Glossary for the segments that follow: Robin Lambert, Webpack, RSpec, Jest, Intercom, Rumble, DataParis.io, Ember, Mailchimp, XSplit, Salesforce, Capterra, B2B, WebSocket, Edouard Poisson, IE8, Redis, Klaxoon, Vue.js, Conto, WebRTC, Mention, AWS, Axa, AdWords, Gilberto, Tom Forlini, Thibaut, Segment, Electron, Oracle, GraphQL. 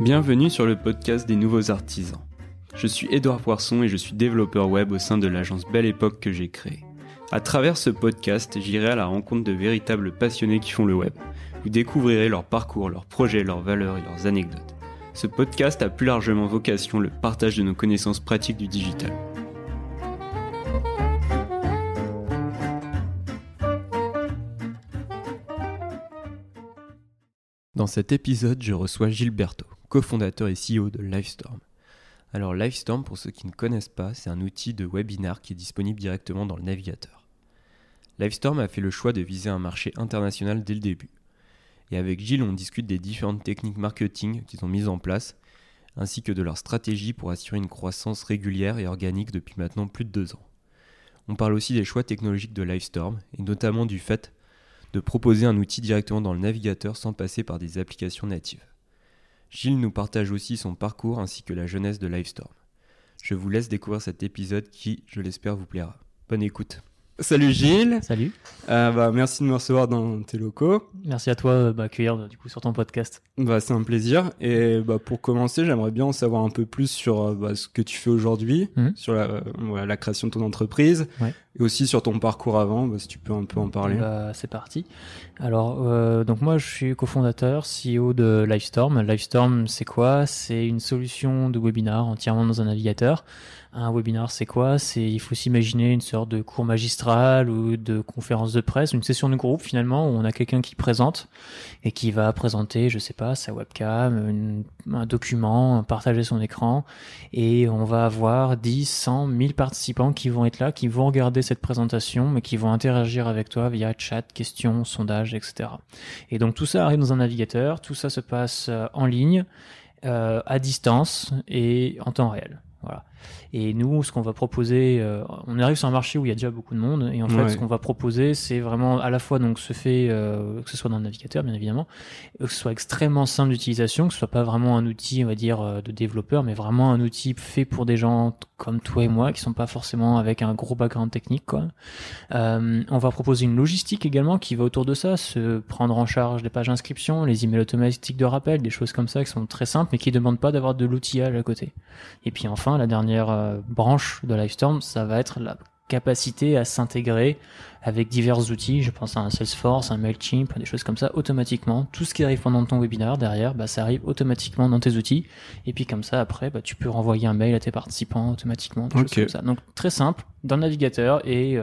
Bienvenue sur le podcast des nouveaux artisans. Je suis Edouard Poisson et je suis développeur web au sein de l'agence Belle Époque que j'ai créée. À travers ce podcast, j'irai à la rencontre de véritables passionnés qui font le web. Vous découvrirez leur parcours, leurs projets, leurs valeurs et leurs anecdotes. Ce podcast a plus largement vocation le partage de nos connaissances pratiques du digital. Dans cet épisode, je reçois Gilberto, cofondateur et CEO de Livestorm. Alors Livestorm, pour ceux qui ne connaissent pas, c'est un outil de webinar qui est disponible directement dans le navigateur. Livestorm a fait le choix de viser un marché international dès le début. Et avec Gilles, on discute des différentes techniques marketing qu'ils ont mises en place, ainsi que de leur stratégie pour assurer une croissance régulière et organique depuis maintenant plus de 2 ans. On parle aussi des choix technologiques de Livestorm, et notamment du fait de proposer un outil directement dans le navigateur sans passer par des applications natives. Gilles nous partage aussi son parcours ainsi que la jeunesse de Livestorm. Je vous laisse découvrir cet épisode qui, je l'espère, vous plaira. Bonne écoute. Salut Gilles. Salut. Merci de me recevoir dans tes locaux. Merci à toi d'accueillir sur ton podcast. C'est un plaisir. Et pour commencer, j'aimerais bien en savoir un peu plus sur ce que tu fais aujourd'hui, sur la création de ton entreprise, et aussi sur ton parcours avant, si tu peux un peu en parler. C'est parti. Alors, donc moi, je suis cofondateur, CEO de Livestorm. Livestorm, c'est quoi ? C'est une solution de webinar entièrement dans un navigateur. Un webinar, c'est quoi ? Il faut s'imaginer une sorte de cours magistral ou de conférence de presse, une session de groupe finalement, où on a quelqu'un qui présente et qui va présenter, sa webcam, un document, partager son écran, et on va avoir 10, 100, 1000 participants qui vont être là, qui vont regarder cette présentation, mais qui vont interagir avec toi via chat, questions, sondages, etc. Et donc tout ça arrive dans un navigateur, tout ça se passe en ligne, à distance et en temps réel. Voilà. Et nous, ce qu'on va proposer, on arrive sur un marché où il y a déjà beaucoup de monde, et en fait, ce qu'on va proposer, c'est vraiment à la fois donc ce fait que ce soit dans le navigateur, bien évidemment, que ce soit extrêmement simple d'utilisation, que ce soit pas vraiment un outil, on va dire, de développeur, mais vraiment un outil fait pour des gens comme toi et moi, qui sont pas forcément avec un gros background technique, quoi. On va proposer une logistique également qui va autour de ça, se prendre en charge des pages d'inscription, les emails automatiques de rappel, des choses comme ça qui sont très simples, mais qui demandent pas d'avoir de l'outillage à côté. Et puis enfin, la dernière branche de Livestorm, ça va être la capacité à s'intégrer avec divers outils, je pense à un Salesforce, un Mailchimp, des choses comme ça, automatiquement. Tout ce qui arrive pendant ton webinaire, derrière, ça arrive automatiquement dans tes outils. Et puis comme ça, après, tu peux renvoyer un mail à tes participants automatiquement, des choses comme ça. Donc très simple, dans le navigateur, et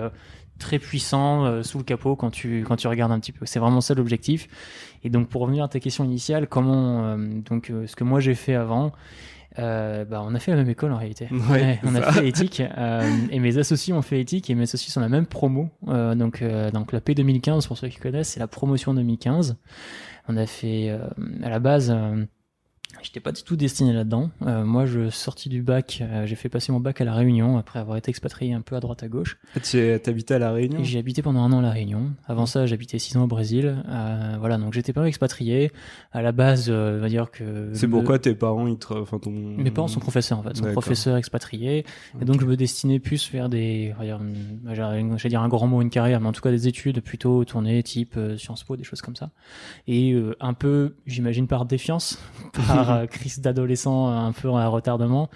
très puissant sous le capot quand tu regardes un petit peu. C'est vraiment ça l'objectif. Et donc pour revenir à ta question initiale, comment ce que moi j'ai fait avant, on a fait la même école en réalité. On a fait éthique, et mes associés ont fait éthique, et mes associés sont la même promo. Donc la P 2015, pour ceux qui connaissent, c'est la promotion 2015. On a fait à la base. J'étais pas du tout destiné là-dedans. Moi, je suis sorti du bac, j'ai fait passer mon bac à La Réunion après avoir été expatrié un peu à droite à gauche. T'habitais à La Réunion ? J'ai habité pendant 1 an à La Réunion. Avant ça, j'habitais 6 ans au Brésil. Donc j'étais pas expatrié. À la base, on va dire que... C'est pourquoi tes parents, Mes parents sont professeurs, en fait. Sont professeurs expatriés. Okay. Et donc, je me destinais plus vers des... un grand mot, une carrière, mais en tout cas des études plutôt tournées type Sciences Po, des choses comme ça. Et un peu, j'imagine, par défiance, crise d'adolescent un peu à retardement,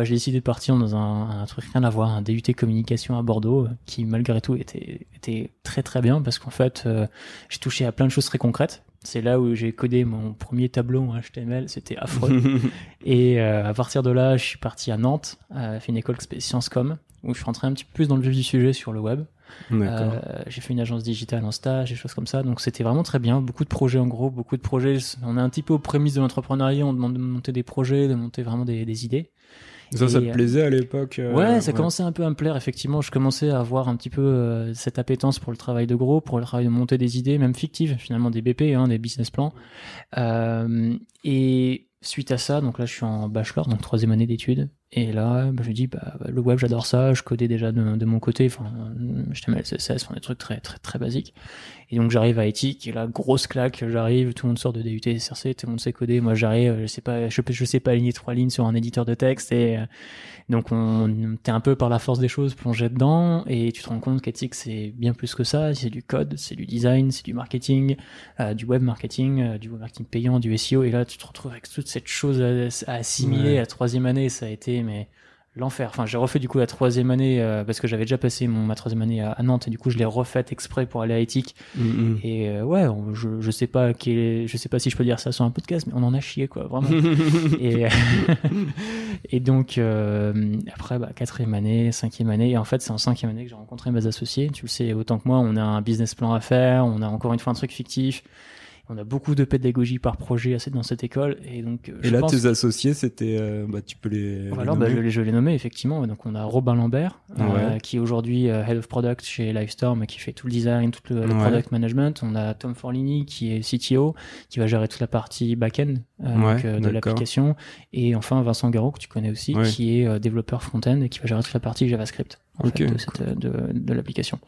j'ai décidé de partir dans un truc rien à voir, un DUT communication à Bordeaux, qui malgré tout était très très bien, parce qu'en fait j'ai touché à plein de choses très concrètes. C'est là où j'ai codé mon premier tableau en HTML, c'était affreux. Et à partir de là, je suis parti à Nantes, fait une école Sciences Com, où je suis rentré un petit peu plus dans le vif du sujet sur le web. J'ai fait une agence digitale en stage, des choses comme ça, donc c'était vraiment très bien, beaucoup de projets en gros, on est un petit peu aux prémices de l'entrepreneuriat, on demande de monter des projets, de monter vraiment des idées. Ça te plaisait à l'époque? Ça commençait un peu à me plaire, effectivement. Je commençais à avoir un petit peu cette appétence pour le travail de gros, pour le travail de monter des idées, même fictives, finalement des BP, des business plans. Et suite à ça, donc là je suis en bachelor, donc 3e année d'études, Et là, je dis, le web, j'adore ça, je codais déjà de mon côté, enfin, HTML, CSS, enfin, des trucs très, très, très basiques. Et donc, j'arrive à Éthique, et là, grosse claque, j'arrive, tout le monde sort de DUT, SRC, tout le monde sait coder, moi, j'arrive, je sais pas aligner 3 lignes sur un éditeur de texte, et donc, t'es un peu par la force des choses plongé dedans, et tu te rends compte qu'Éthique, c'est bien plus que ça, c'est du code, c'est du design, c'est du marketing, du web marketing payant, du SEO, et là, tu te retrouves avec toute cette chose à assimiler. Ouais. À 3e année, ça a été, mais l'enfer. Enfin, j'ai refait du coup la 3e année parce que j'avais déjà passé ma 3e année à Nantes et du coup je l'ai refaite exprès pour aller à Éthique. Mm-hmm. Et je sais pas si je peux dire ça sur un podcast, mais on en a chié quoi, vraiment. Et donc après 4e année, 5e année, et en fait c'est en 5e année que j'ai rencontré mes associés. Tu le sais autant que moi, on a un business plan à faire, on a encore une fois un truc fictif. On a beaucoup de pédagogie par projet dans cette école. Et donc, je pense tes associés, c'était. Tu peux les. Alors, les nommer. Je vais les nommer, effectivement. Donc, on a Robin Lambert, qui est aujourd'hui Head of Product chez Livestorm, qui fait tout le design, tout le product management. On a Tom Forlini, qui est CTO, qui va gérer toute la partie back-end de l'application. Et enfin, Vincent Garou, que tu connais aussi, qui est développeur front-end et qui va gérer toute la partie JavaScript. De l'application.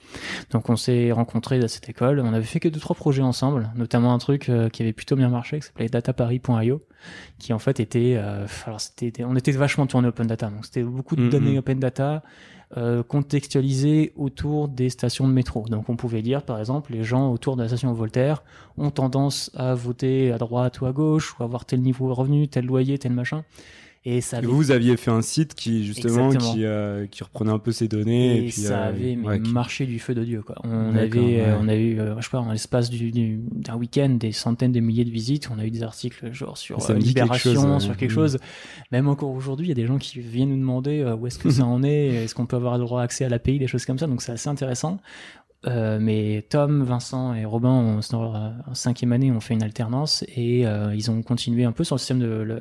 Donc on s'est rencontrés à cette école, on avait fait que 2-3 projets ensemble, notamment un truc qui avait plutôt bien marché, qui s'appelait DataParis.io, qui en fait était, on était vachement tourné open data, donc c'était beaucoup de données open data contextualisées autour des stations de métro. Donc on pouvait dire par exemple, les gens autour de la station Voltaire ont tendance à voter à droite ou à gauche, ou à avoir tel niveau de revenu, tel loyer, tel machin. Et ça avait... Vous aviez fait un site qui reprenait un peu ces données. Et puis, ça avait marché du feu de Dieu. Quoi. On avait eu, je sais pas, en l'espace d'un week-end, des centaines de milliers de visites. On a eu des articles genre sur Libération, sur quelque chose. Même encore aujourd'hui, il y a des gens qui viennent nous demander où est-ce que ça en est, est-ce qu'on peut avoir le droit à accès à l'API, des choses comme ça. Donc c'est assez intéressant. Mais Tom, Vincent et Robin, en 5e année, ont fait une alternance et ils ont continué un peu sur le système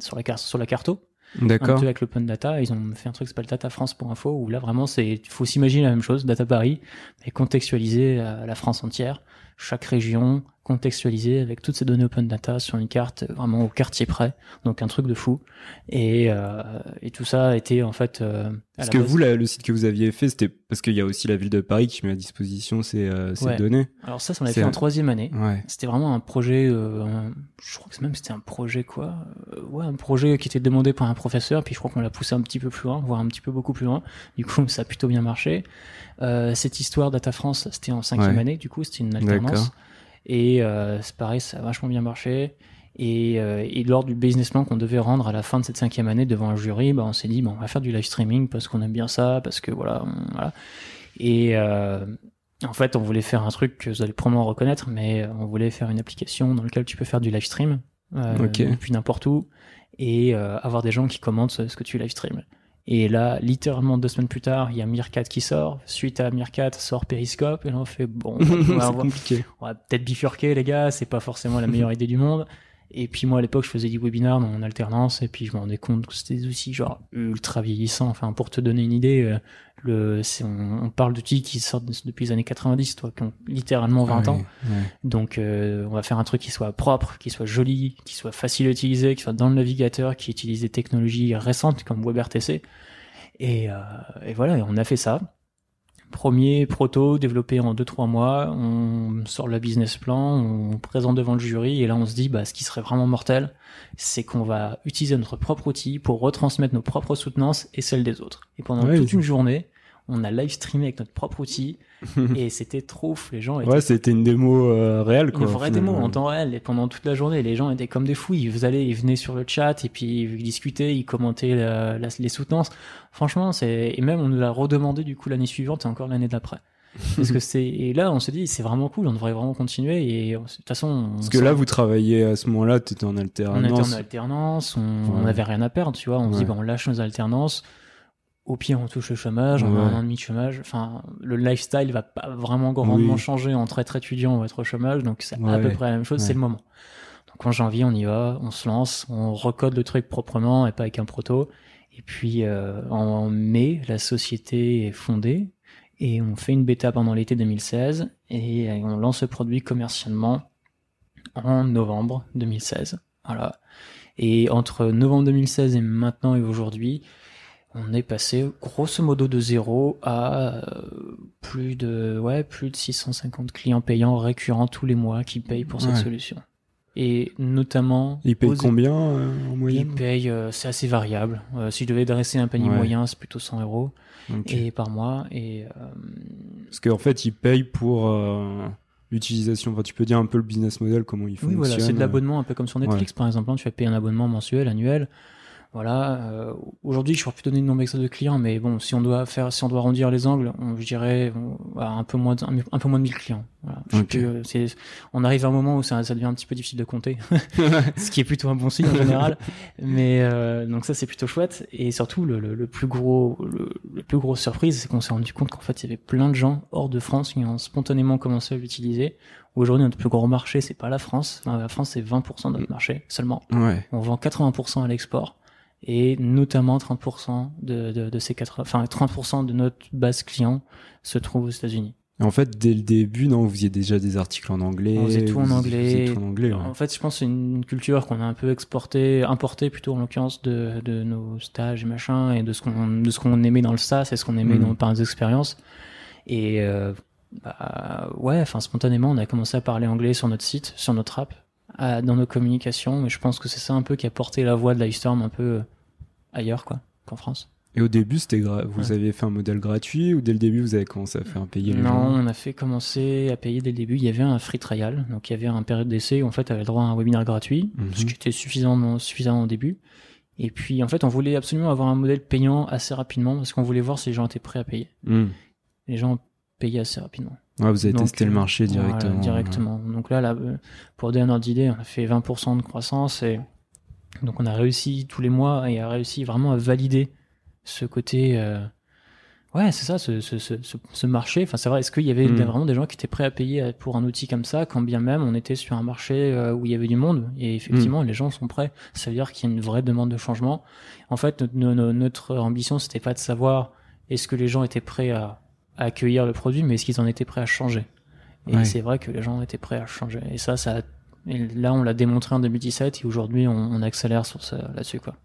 sur la carto. D'accord. Un peu avec l'open data, ils ont fait un truc qui s'appelle Data France pour info, où là vraiment faut s'imaginer la même chose, Data Paris, mais contextualiser la France entière, chaque région, contextualisée avec toutes ces données open data sur une carte vraiment au quartier près, donc un truc de fou. Et tout ça était en fait... Parce que vous, le site que vous aviez fait, c'était parce qu'il y a aussi la ville de Paris qui met à disposition ces données. Alors ça, on l'avait fait en 3e année. Ouais. C'était vraiment un projet, je crois que c'était un projet un projet qui était demandé par un professeur, puis je crois qu'on l'a poussé un petit peu plus loin, voire un petit peu beaucoup plus loin. Du coup, ça a plutôt bien marché. Cette histoire Data France, c'était en 5e année, du coup, c'était une alternance. D'accord. Et c'est pareil, ça a vachement bien marché. Et lors du business plan qu'on devait rendre à la fin de cette 5e année devant un jury, on s'est dit, on va faire du live streaming parce qu'on aime bien ça, parce que voilà. Et en fait, on voulait faire un truc que vous allez probablement reconnaître, mais on voulait faire une application dans laquelle tu peux faire du live stream depuis n'importe où et avoir des gens qui commentent ce que tu live stream. Et là, littéralement 2 semaines plus tard, il y a Meerkat qui sort. Suite à Meerkat, sort Periscope. Et là, on fait, on va peut-être bifurquer, les gars. C'est pas forcément la meilleure idée du monde. Et puis moi, à l'époque, je faisais du webinar en alternance. Et puis je me rendais compte que c'était des outils genre ultra vieillissants. Enfin, pour te donner une idée, on parle d'outils qui sortent depuis les années 90, qui ont littéralement 20 ans. Ouais. Donc, on va faire un truc qui soit propre, qui soit joli, qui soit facile à utiliser, qui soit dans le navigateur, qui utilise des technologies récentes comme WebRTC. Et voilà, on a fait ça. Premier proto développé en 2-3 mois, on sort le business plan, on présente devant le jury et là on se dit ce qui serait vraiment mortel, c'est qu'on va utiliser notre propre outil pour retransmettre nos propres soutenances et celles des autres. Et pendant toute une journée, on a live streamé avec notre propre outil et c'était trop ouf, les gens étaient... c'était une démo réelle quoi. Une vraie démo en temps réel et pendant toute la journée, les gens étaient comme des fous, ils venaient sur le chat et puis ils discutaient, ils commentaient les soutenances. Franchement, et même on nous l'a redemandé du coup l'année suivante et encore l'année d'après. Parce que et là, on se dit, c'est vraiment cool, on devrait vraiment continuer. Et de toute façon, là, vous travaillez à ce moment-là, tu étais en alternance. On était en alternance, on n'avait rien à perdre, tu vois. On se dit, on lâche nos alternances. Au pire, on touche le chômage, on a 1 an et demi de chômage. Enfin, le lifestyle va pas vraiment grandement changer entre être étudiant ou être au chômage. Donc, c'est à peu près la même chose, c'est le moment. Donc, en janvier, on y va, on se lance, on recode le truc proprement et pas avec un proto. Et puis, en mai, la société est fondée. Et on fait une bêta pendant l'été 2016 et on lance le produit commercialement en novembre 2016. Voilà. Et entre novembre 2016 et maintenant et aujourd'hui, on est passé grosso modo de 0 à plus de 650 clients payants récurrents tous les mois qui payent pour cette solution. Et notamment... Ils payent combien en moyenne ? Ils payent, c'est assez variable. Si je devais dresser un panier moyen, c'est plutôt 100 euros et par mois. Et, parce qu'en fait, ils payent pour... l'utilisation, enfin, tu peux dire un peu le business model, comment il fonctionne. Oui, voilà, c'est de l'abonnement, un peu comme sur Netflix, par exemple. Tu vas payer un abonnement mensuel, annuel. Voilà. Aujourd'hui, je ne pourrais plus donner de nombre exact de clients, mais bon, si on doit arrondir les angles, je dirais un peu moins de 1000 clients. Voilà. On arrive à un moment où ça devient un petit peu difficile de compter, ce qui est plutôt un bon signe en général. Mais donc ça, c'est plutôt chouette. Et surtout, le plus gros surprise, c'est qu'on s'est rendu compte qu'en fait, il y avait plein de gens hors de France qui ont spontanément commencé à l'utiliser. Aujourd'hui, notre plus gros marché, c'est pas la France. Enfin, la France, c'est 20% de notre marché seulement. Ouais. On vend 80% à l'export. Et notamment 30% de ces 30% de notre base client se trouve aux États-Unis. En fait, dès le début, vous faisiez déjà des articles en anglais. On faisait tout en anglais. En fait, je pense que c'est une culture qu'on a un peu importée plutôt en l'occurrence de nos stages et machin, et de ce qu'on aimait dans le SaaS et ce qu'on aimait dans par nos expériences. Et spontanément, on a commencé à parler anglais sur notre site, sur notre app, dans nos communications. Mais je pense que c'est ça un peu qui a porté la voix de Livestorm un peu ailleurs, quoi, qu'en France. Et au début, c'était vous avez fait un modèle gratuit ou dès le début, vous avez commencé à faire payer les gens ? Non, on a fait commencer à payer dès le début. Il y avait un free trial, donc il y avait un période d'essai où en fait, tu avais le droit à un webinaire gratuit, ce qui était suffisant au début. Et puis, en fait, on voulait absolument avoir un modèle payant assez rapidement parce qu'on voulait voir si les gens étaient prêts à payer. Les gens payaient assez rapidement. Ouais, vous avez testé le marché directement. Voilà, directement. Ouais. Donc là, pour donner un ordre d'idée, on a fait 20% de croissance et donc on a réussi tous les mois et a réussi vraiment à valider ce côté ce marché. Enfin, c'est vrai, est-ce qu'il y avait vraiment des gens qui étaient prêts à payer pour un outil comme ça, quand bien même on était sur un marché où il y avait du monde, et effectivement les gens sont prêts. Ça veut dire qu'il y a une vraie demande de changement. En fait, notre ambition, c'était pas de savoir est-ce que les gens étaient prêts à accueillir le produit, mais est-ce qu'ils en étaient prêts à changer. Et c'est vrai que les gens étaient prêts à changer, et là on l'a démontré en 2017, et aujourd'hui on accélère sur ça, là-dessus, quoi.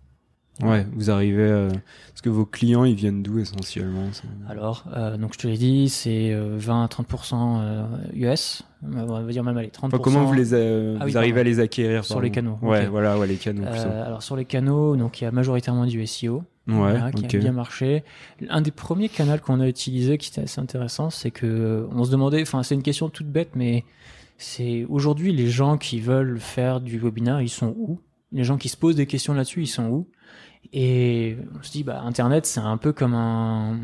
Ouais, vous arrivez... parce que vos clients, ils viennent d'où essentiellement ça ? Alors, donc je te l'ai dit, c'est 20 à 30% US, on va dire même 30%. Enfin, comment vous arrivez à les acquérir sur les canaux. Ouais, voilà, les canaux. Alors sur les canaux, donc il y a majoritairement du SEO, qui a bien marché. Un des premiers canaux qu'on a utilisé, qui était assez intéressant, c'est que on se demandait, enfin c'est une question toute bête, mais c'est aujourd'hui les gens qui veulent faire du webinaire, ils sont où ? Les gens qui se posent des questions là-dessus, ils sont où ? Et on se dit, Internet, c'est un peu comme un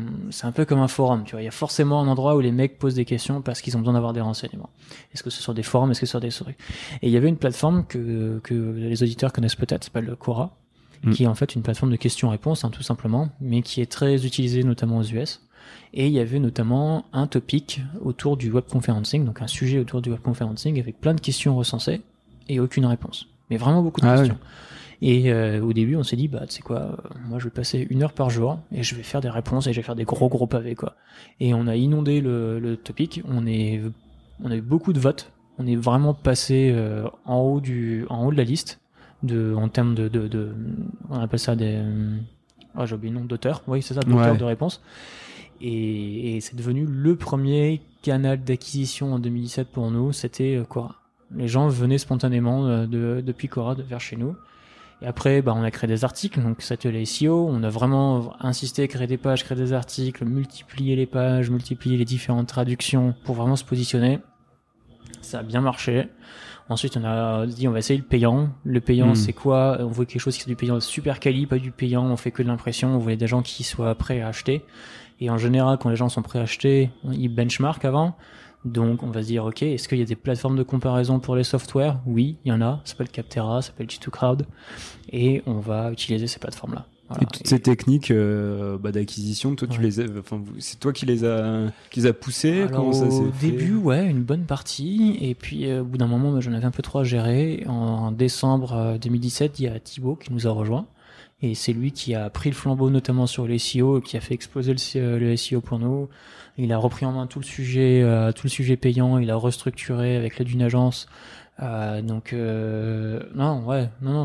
forum, tu vois. Il y a forcément un endroit où les mecs posent des questions parce qu'ils ont besoin d'avoir des renseignements. Est-ce que ce sont des forums? Est-ce que ce sont des trucs? Et il y avait une plateforme que les auditeurs connaissent peut-être, s'appelle Quora, qui est en fait une plateforme de questions-réponses, tout simplement, mais qui est très utilisée notamment aux US. Et il y avait notamment un topic autour du web conferencing, donc un sujet autour du web conferencing avec plein de questions recensées et aucune réponse. Mais vraiment beaucoup de questions. Oui. Et au début, on s'est dit, tu sais quoi, moi je vais passer 1 heure par jour et je vais faire des réponses et je vais faire des gros pavés, quoi. Et on a inondé le topic, on a eu beaucoup de votes, on est vraiment passé en haut de la liste en termes de on appelle ça des j'ai oublié le nom d'auteurs. Oui, c'est ça, d'auteurs de réponses. Et c'est devenu le premier canal d'acquisition en 2017 pour nous, c'était Quora. Les gens venaient spontanément depuis Quora vers chez nous. Et après, on a créé des articles, donc ça c'était les SEO, on a vraiment insisté à créer des pages, créer des articles, multiplier les pages, multiplier les différentes traductions pour vraiment se positionner. Ça a bien marché. Ensuite, on a dit, on va essayer le payant. Le payant, c'est quoi? On voulait quelque chose qui soit du payant super quali, pas du payant, on fait que de l'impression, on voulait des gens qui soient prêts à acheter. Et en général, quand les gens sont prêts à acheter, ils benchmarkent avant. Donc, on va se dire, ok, est-ce qu'il y a des plateformes de comparaison pour les softwares ? Oui, il y en a. Ça s'appelle Capterra, ça s'appelle G2 Crowd. Et on va utiliser ces plateformes-là. Voilà. Et toutes ces techniques d'acquisition, toi, tu les as, c'est toi qui les as poussées ? Alors, comment ça s'est fait ? Au début, une bonne partie. Et puis, au bout d'un moment, j'en avais un peu trop à gérer. En décembre 2017, il y a Thibaut qui nous a rejoints. Et c'est lui qui a pris le flambeau notamment sur les SEO, qui a fait exploser le SEO pour nous. Il a repris en main tout le sujet payant, il a restructuré avec l'aide d'une agence Non,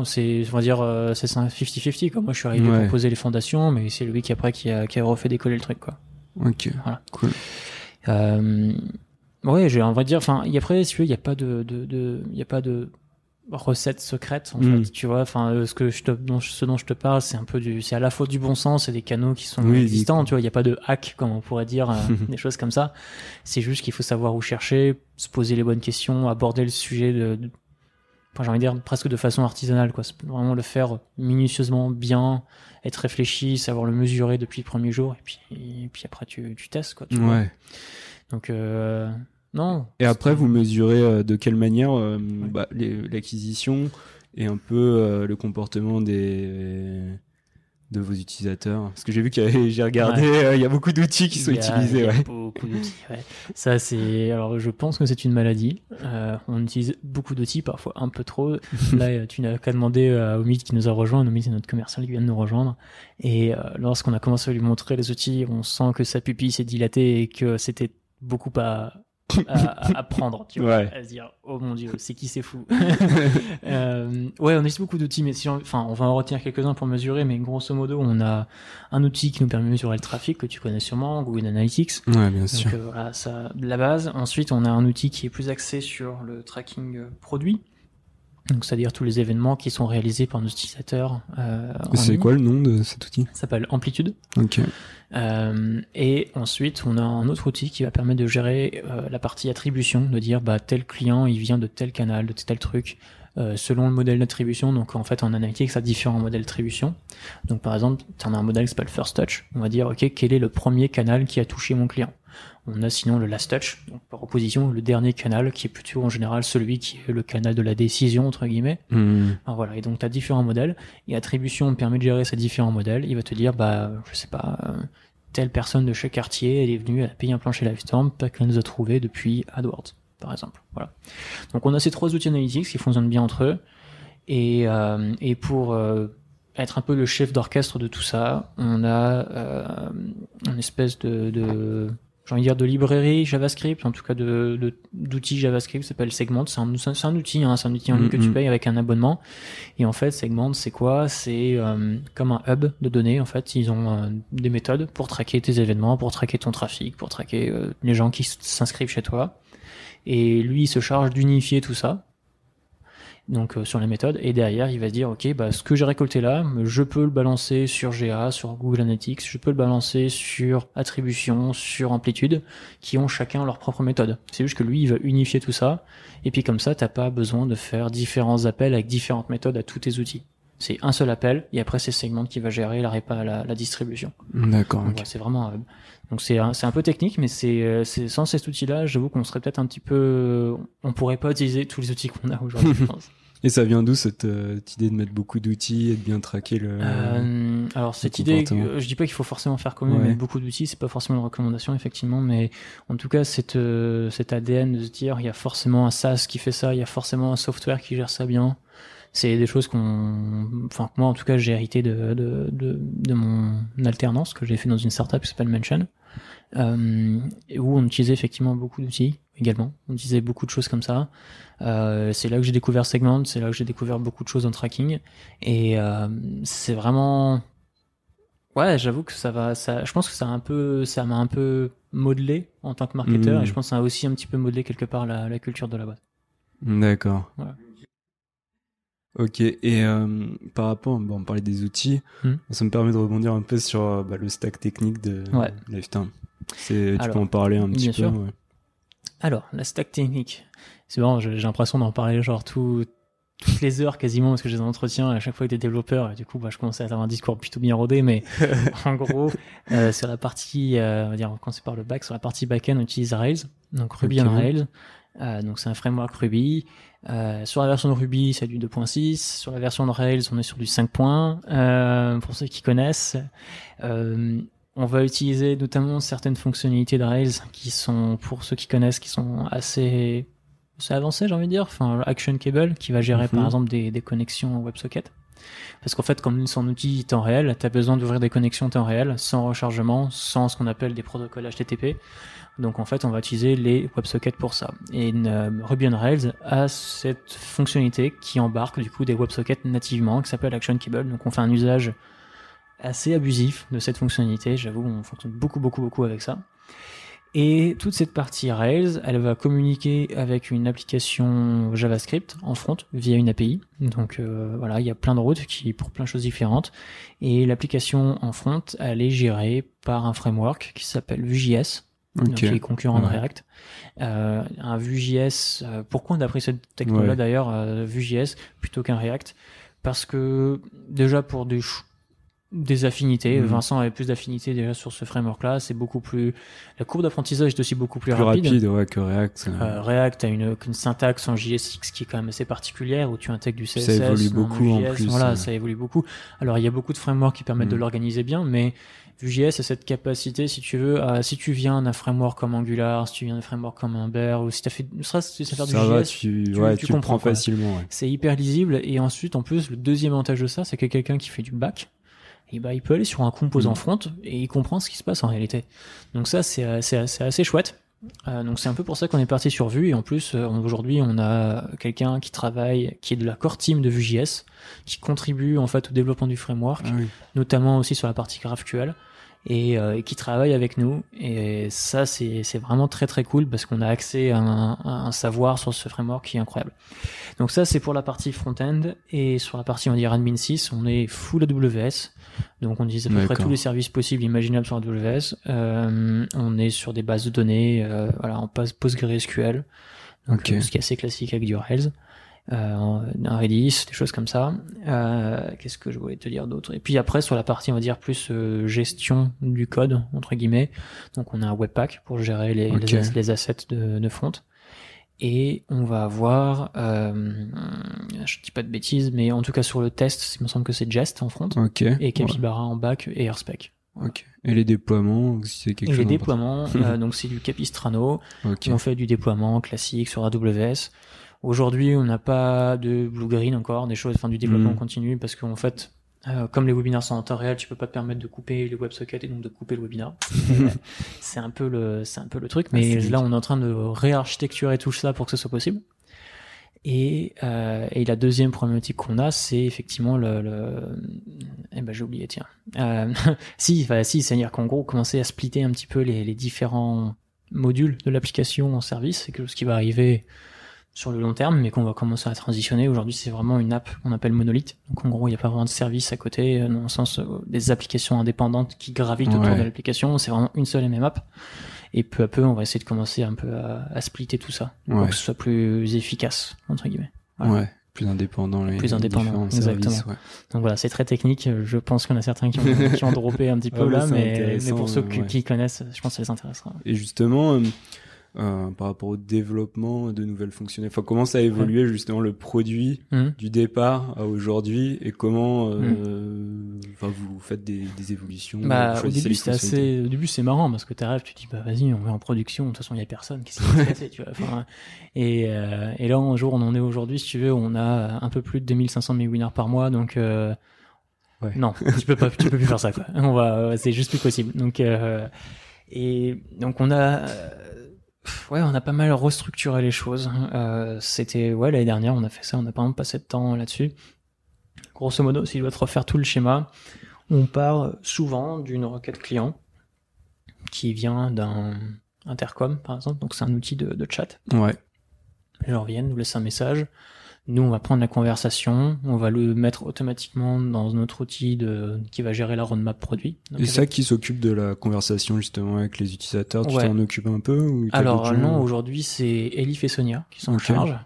c'est, on va dire, c'est 50-50, quoi. Moi, je suis arrivé pour poser les fondations, mais c'est lui qui a refait décoller le truc, quoi. Ok. Voilà. Cool. J'ai envie de dire, enfin, après, si tu veux, il n'y a pas de recette secrète, en fait, tu vois, enfin, ce dont je te parle, c'est un peu c'est à la fois du bon sens et des canaux qui sont existants, tu vois, il n'y a pas de hack, comme on pourrait dire, des choses comme ça. C'est juste qu'il faut savoir où chercher, se poser les bonnes questions, aborder le sujet j'ai envie de dire, presque de façon artisanale, quoi. C'est vraiment le faire minutieusement, bien, être réfléchi, savoir le mesurer depuis le premier jour, et puis après, tu testes, quoi, tu vois. Donc, non. Et après, vous mesurez de quelle manière l'acquisition et un peu le comportement de vos utilisateurs. Parce que j'ai vu j'ai regardé, il y a beaucoup d'outils qui sont utilisés. Il y a beaucoup d'outils. Ça, alors, je pense que c'est une maladie. On utilise beaucoup d'outils, parfois un peu trop. Là, tu n'as qu'à demander à Omid qui nous a rejoint. Omid, c'est notre commercial qui vient de nous rejoindre. Et lorsqu'on a commencé à lui montrer les outils, on sent que sa pupille s'est dilatée et que c'était beaucoup à prendre, tu vois, à se dire oh mon dieu, c'est qui, c'est fou. On utilise beaucoup d'outils, mais on va en retenir quelques-uns pour mesurer, mais grosso modo on a un outil qui nous permet de mesurer le trafic que tu connais sûrement, Google Analytics. Ouais, bien sûr. Donc voilà, ça, la base. Ensuite on a un outil qui est plus axé sur le tracking produit, donc c'est-à-dire tous les événements qui sont réalisés par nos utilisateurs. C'est quoi le nom de cet outil? Ça s'appelle Amplitude. Ok. Et ensuite on a un autre outil qui va permettre de gérer la partie attribution, de dire tel client il vient de tel canal, de tel truc, selon le modèle d'attribution. Donc en fait en analytics ça a différents modèles d'attribution. Donc par exemple tu en as un modèle qui s'appelle First Touch, on va dire ok, quel est le premier canal qui a touché mon client. On a sinon le last touch, donc par opposition le dernier canal qui est plutôt en général celui qui est le canal de la décision entre guillemets. Alors voilà, et donc tu as différents modèles, et attribution permet de gérer ces différents modèles. Il va te dire je sais pas, telle personne de chaque quartier, elle est venue, elle a payé un plancher Livestorm, pas qu'elle nous a trouvé depuis AdWords par exemple. Voilà, donc on a ces trois outils analytiques qui fonctionnent bien entre eux, et pour être un peu le chef d'orchestre de tout ça, on a une espèce de j'ai envie de dire de librairie JavaScript, en tout cas d'outils JavaScript, ça s'appelle Segment. C'est un outil, hein, c'est un outil en ligne que tu payes avec un abonnement. Et en fait, Segment, c'est quoi? C'est comme un hub de données. En fait, ils ont des méthodes pour traquer tes événements, pour traquer ton trafic, pour traquer les gens qui s'inscrivent chez toi. Et lui, il se charge d'unifier tout ça. Donc sur les méthodes, et derrière il va se dire ok, ce que j'ai récolté là, je peux le balancer sur GA, sur Google Analytics, je peux le balancer sur Attribution, sur Amplitude, qui ont chacun leur propre méthode. C'est juste que lui il va unifier tout ça, et puis comme ça t'as pas besoin de faire différents appels avec différentes méthodes à tous tes outils. C'est un seul appel, et après c'est Segment qui va gérer la distribution. D'accord. Donc, okay. Ouais, c'est vraiment donc c'est un peu technique, mais c'est sans cet outil-là, j'avoue qu'on serait peut-être un petit peu, on pourrait pas utiliser tous les outils qu'on a aujourd'hui, je pense. Et ça vient d'où cette idée de mettre beaucoup d'outils et de bien traquer le alors cette idée, je dis pas qu'il faut forcément faire comme mettre beaucoup d'outils, c'est pas forcément une recommandation effectivement, mais en tout cas cet ADN de se dire il y a forcément un SaaS qui fait ça, il y a forcément un software qui gère ça bien. C'est des choses que moi en tout cas j'ai hérité de mon alternance que j'ai fait dans une startup qui s'appelle Mention, où on utilisait effectivement beaucoup d'outils également, on utilisait beaucoup de choses comme ça. C'est là que j'ai découvert Segment, c'est là que j'ai découvert beaucoup de choses en tracking, et c'est vraiment j'avoue que je pense que ça m'a un peu modelé en tant que marketeur, et je pense que ça a aussi un petit peu modelé quelque part la culture de la boîte. D'accord. Voilà. Ok, et par rapport, on parlait des outils, ça me permet de rebondir un peu sur le stack technique de Livestorm. Tu peux en parler un petit peu? Ouais. Alors, la stack technique, c'est bon, j'ai l'impression d'en parler toutes les heures quasiment, parce que j'ai des entretiens à chaque fois avec des développeurs, et du coup je commençais à avoir un discours plutôt bien rodé, mais en gros sur la partie, on va dire, on commence par le back, sur la partie back-end on utilise Rails, donc Ruby on Rails. Donc c'est un framework Ruby. Sur la version de Ruby, c'est du 2.6. Sur la version de Rails, on est sur du 5.1. Pour ceux qui connaissent, on va utiliser notamment certaines fonctionnalités de Rails qui sont, pour ceux qui connaissent, qui sont assez avancées, j'ai envie de dire. Enfin, Action Cable qui va gérer par exemple des connexions WebSocket. Parce qu'en fait, comme son outil est temps réel, t'as besoin d'ouvrir des connexions temps réel, sans rechargement, sans ce qu'on appelle des protocoles HTTP. Donc en fait, on va utiliser les WebSockets pour ça. Et Ruby on Rails a cette fonctionnalité qui embarque du coup des WebSockets nativement, qui s'appelle Action Cable. Donc on fait un usage assez abusif de cette fonctionnalité. J'avoue, on fonctionne beaucoup avec ça. Et toute cette partie Rails, elle va communiquer avec une application JavaScript en front via une API. Donc voilà, il y a plein de routes pour plein de choses différentes. Et l'application en front, elle est gérée par un framework qui s'appelle Vue.js, qui est concurrent de React. Un Vue.js, pourquoi on a pris cette techno-là d'ailleurs, Vue.js, plutôt qu'un React? Parce que déjà pour des affinités. Vincent avait plus d'affinités déjà sur ce framework-là. C'est beaucoup plus... La courbe d'apprentissage est aussi beaucoup plus rapide. Que React. React a une syntaxe en JSX qui est quand même assez particulière, où tu intègres du CSS. Ça évolue beaucoup en plus. Voilà, ça évolue beaucoup. Alors, il y a beaucoup de frameworks qui permettent de l'organiser bien, mais Vue.js a cette capacité, si tu veux, si tu viens d'un framework comme Angular, si tu viens d'un framework comme Ember, ou si tu as fait, tu comprends facilement. C'est hyper lisible. Et ensuite, en plus, le deuxième avantage de ça, c'est que quelqu'un qui fait du back, et bah, il peut aller sur un composant front et il comprend ce qui se passe en réalité. Donc ça, c'est assez chouette. Donc c'est un peu pour ça qu'on est parti sur Vue. Et en plus, aujourd'hui, on a quelqu'un qui travaille, qui est de la core team de Vue.js, qui contribue en fait au développement du framework, notamment aussi sur la partie GraphQL, et qui travaille avec nous. Et ça, c'est vraiment très cool parce qu'on a accès à un savoir sur ce framework qui est incroyable. Donc ça, c'est pour la partie front-end. Et sur la partie, on va dire, admin 6, on est full AWS. Donc on utilise à peu près tous les services possibles imaginables sur AWS. On est sur des bases de données, on passe PostgreSQL, donc ce qui est assez classique avec du Rails, un Redis, des choses comme ça. Qu'est-ce que je voulais te dire d'autre? Et puis après, sur la partie, on va dire, plus gestion du code, entre guillemets, donc on a un Webpack pour gérer les assets de front. Et on va avoir, je dis pas de bêtises, mais en tout cas sur le test, il me semble que c'est Jest en front, et Capybara en back et AirSpec. Et les déploiements, c'est quelque chose? Les déploiements, donc c'est du Capistrano. On fait du déploiement classique sur AWS. Aujourd'hui, on n'a pas de Blue Green encore, des choses, enfin du développement continu, parce qu'en fait, comme les webinars sont en temps réel, tu peux pas te permettre de couper les WebSockets et donc de couper le webinar. C'est un peu le truc, mais là on est en train de réarchitecturer tout ça pour que ce soit possible. Et la deuxième problématique qu'on a, c'est effectivement j'ai oublié, tiens. C'est-à-dire qu'en gros, commencer à splitter un petit peu les différents modules de l'application en service, c'est quelque chose qui va arriver sur le long terme, mais qu'on va commencer à transitionner. Aujourd'hui, c'est vraiment une app qu'on appelle monolithe. Donc, en gros, il n'y a pas vraiment de service à côté, dans le sens des applications indépendantes qui gravitent autour de l'application. C'est vraiment une seule et même app. Et peu à peu, on va essayer de commencer un peu à splitter tout ça pour que ce soit plus efficace, entre guillemets. Voilà. Plus indépendant. Plus indépendant, exactement. Services, Donc voilà, c'est très technique. Je pense qu'on a certains qui ont droppé un petit peu là, mais pour ceux qui connaissent, je pense que ça les intéressera. Et justement, par rapport au développement de nouvelles fonctionnalités, comment ça a évolué justement le produit du départ à aujourd'hui, et comment vous faites des évolutions? Au début, c'est marrant parce que t'arrives, tu te dis vas-y, on va en production, de toute façon il y a personne, qu'est-ce qui s'est passé, tu vois. Et là, un jour, on en est aujourd'hui, si tu veux, on a un peu plus de 2500 webinars par mois, donc non, tu peux plus faire ça, quoi. C'est juste plus possible. Donc on a on a pas mal restructuré les choses. C'était l'année dernière, on a fait ça, on n'a pas vraiment passé de temps là-dessus. Grosso modo, si je dois te refaire tout le schéma, on part souvent d'une requête client qui vient d'un intercom, par exemple. Donc c'est un outil de chat. Les gens viennent, nous laissent un message. Nous, on va prendre la conversation, on va le mettre automatiquement dans notre outil qui va gérer la roadmap produit. Donc, et ça qui s'occupe de la conversation justement avec les utilisateurs, tu t'en occupes un peu ou... Alors non, aujourd'hui c'est Elif et Sonia qui sont en charge.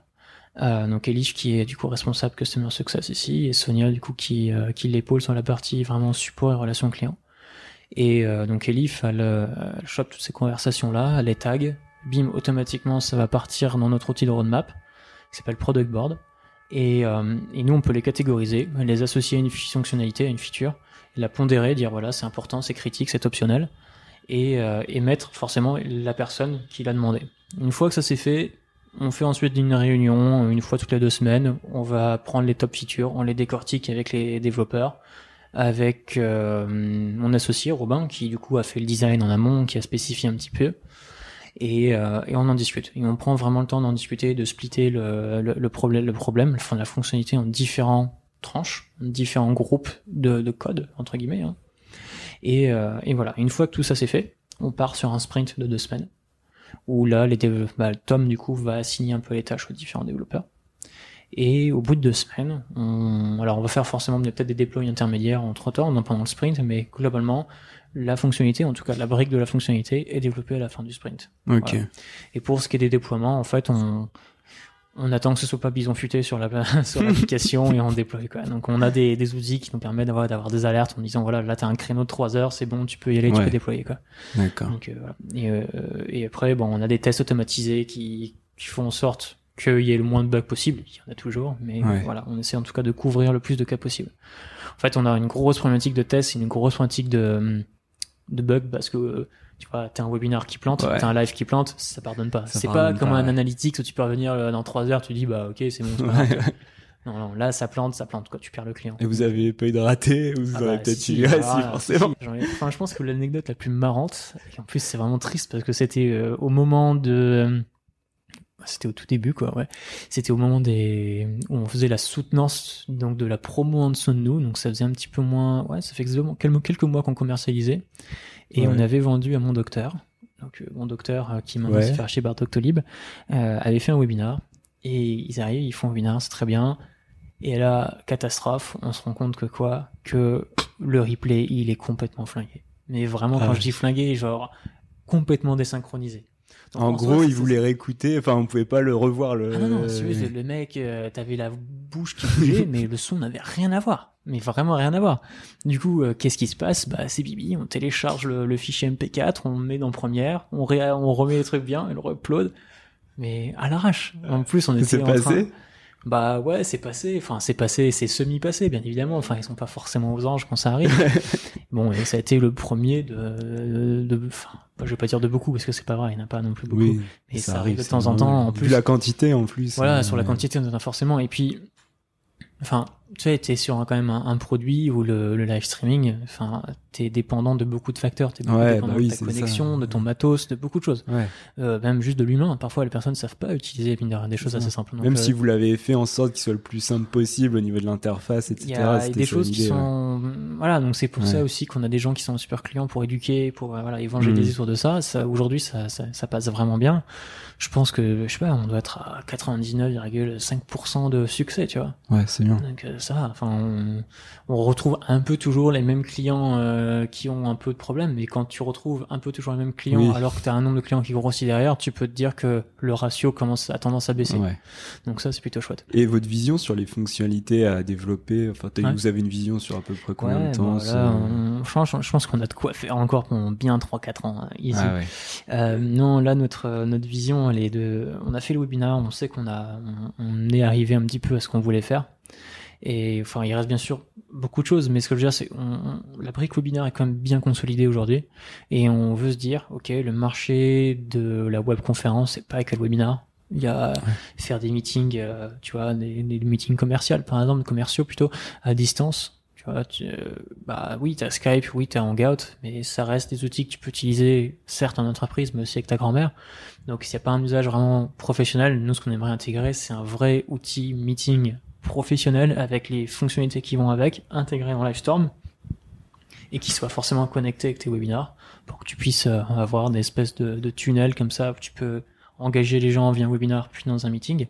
Donc Elif qui est du coup responsable Customer Success ici, et Sonia du coup qui l'épaule sur la partie vraiment support et relations clients. Et donc Elif, elle chope toutes ces conversations-là, elle les tag, bim, automatiquement ça va partir dans notre outil de roadmap, qui s'appelle Product Board. Et nous, on peut les catégoriser, les associer à une fonctionnalité, à une feature, la pondérer, dire voilà, c'est important, c'est critique, c'est optionnel, et mettre forcément la personne qui l'a demandé. Une fois que ça c'est fait, on fait ensuite une réunion, une fois toutes les 2 semaines, on va prendre les top features, on les décortique avec les développeurs, avec mon associé Robin, qui du coup a fait le design en amont, qui a spécifié un petit peu. et on en discute. Et on prend vraiment le temps d'en discuter, de splitter le problème, la fonctionnalité en différentes tranches, en différents groupes de code, entre guillemets. Hein. Et voilà, une fois que tout ça c'est fait, on part sur un sprint de 2 semaines, où là, Tom, du coup, va assigner un peu les tâches aux différents développeurs. Et au bout de 2 semaines, on va faire forcément peut-être des déploys intermédiaires entre temps, pendant le sprint, mais globalement, la fonctionnalité, en tout cas la brique de la fonctionnalité, est développée à la fin du sprint. Okay. Voilà. Et pour ce qui est des déploiements, en fait, on attend que ce soit pas bison futé sur sur l'application et on déploie, quoi. Donc on a des outils qui nous permettent d'avoir des alertes en disant voilà, là t'as un créneau de 3 heures, c'est bon, tu peux y aller, tu peux déployer, quoi. D'accord. Donc voilà. Et après, on a des tests automatisés qui font en sorte qu'il y ait le moins de bugs possible. Il y en a toujours, mais voilà, on essaie en tout cas de couvrir le plus de cas possible. En fait, on a une grosse problématique de tests, une grosse problématique de bugs, parce que tu vois, t'as un webinar qui plante, t'as un live qui plante, ça pardonne pas. C'est pas comme un analytics où tu peux revenir dans 3 heures, tu dis bah ok, c'est bon, c'est pas grave. Non, là ça plante, quoi, tu perds le clien. Et vous avez pas eu de raté, ou vous en avez peut-être eu forcément. Je pense que l'anecdote la plus marrante, et en plus c'est vraiment triste parce que c'était au moment de... C'était au tout début, quoi, ouais. C'était au moment où on faisait la soutenance, donc, de la promo en dessous de nous. Donc, ça faisait un petit peu moins, ça fait quelques mois qu'on commercialisait. Et on avait vendu à mon docteur. Donc, mon docteur, qui maintenant se fait chez Bar Doctolib, avait fait un webinar. Et ils arrivent, ils font un webinar, c'est très bien. Et là, catastrophe, on se rend compte que le replay, il est complètement flingué. Mais vraiment, quand je dis flingué, complètement désynchronisé. Donc, en gros, il voulait réécouter, on pouvait pas le revoir. Non, si le mec, t'avais la bouche qui bougeait, mais le son n'avait rien à voir. Mais vraiment rien à voir. Du coup, qu'est-ce qui se passe? C'est Bibi, on télécharge le fichier MP4, on le met dans Première, on remet les trucs bien, et le re-upload. Mais à l'arrache. En plus, on était c'est passé. Enfin, c'est passé, c'est semi-passé, bien évidemment. Enfin, ils sont pas forcément aux anges quand ça arrive. Bon, et ça a été le premier je vais pas dire de beaucoup, parce que c'est pas vrai, il n'y en a pas non plus beaucoup. Oui, mais ça arrive de temps en temps. En plus. Vu la quantité, en plus. Voilà, sur la quantité, on en a forcément. Et puis, tu sais, t'es sur quand même un produit où le live streaming, t'es dépendant de beaucoup de facteurs. T'es dépendant de ta connexion, de ton matos, de beaucoup de choses. Ouais. Même juste de l'humain. Parfois, les personnes ne savent pas utiliser des choses assez simples. Donc, même si vous l'avez fait en sorte qu'il soit le plus simple possible au niveau de l'interface, etc. Il y a des choses qui sont... Voilà, donc c'est pour ça aussi qu'on a des gens qui sont super clients pour éduquer, pour évangéliser autour de ça. Aujourd'hui, ça passe vraiment bien. Je pense que, on doit être à 99,5% de succès, tu vois. Ouais, c'est bien. Donc, on retrouve un peu toujours les mêmes clients qui ont un peu de problèmes, mais quand tu retrouves un peu toujours les mêmes clients alors que tu as un nombre de clients qui grossit derrière, tu peux te dire que le ratio a tendance à baisser. Ouais. Donc ça, c'est plutôt chouette. Et votre vision sur les fonctionnalités à développer, vous avez une vision sur à peu près combien de temps je pense qu'on a de quoi faire encore pendant bien 3-4 ans. Hein, easy. Ah ouais. Non, là, notre vision, elle est on a fait le webinaire, on sait qu'on est arrivé un petit peu à ce qu'on voulait faire. Et il reste bien sûr beaucoup de choses, mais ce que je veux dire, c'est la brique webinaire est quand même bien consolidée aujourd'hui, et on veut se dire ok, le marché de la webconférence, c'est pas que le webinaire, il y a faire des meetings, des meetings commerciaux plutôt à distance, tu vois, oui, t'as Skype, oui, t'as Hangout, mais ça reste des outils que tu peux utiliser certes en entreprise, mais aussi avec ta grand-mère. Donc s'il n'y a pas un usage vraiment professionnel, nous, ce qu'on aimerait intégrer, c'est un vrai outil meeting professionnel avec les fonctionnalités qui vont avec, intégrées dans Livestorm, et qui soit forcément connecté avec tes webinars, pour que tu puisses avoir des espèces de tunnels comme ça, où tu peux engager les gens via un webinar, puis dans un meeting,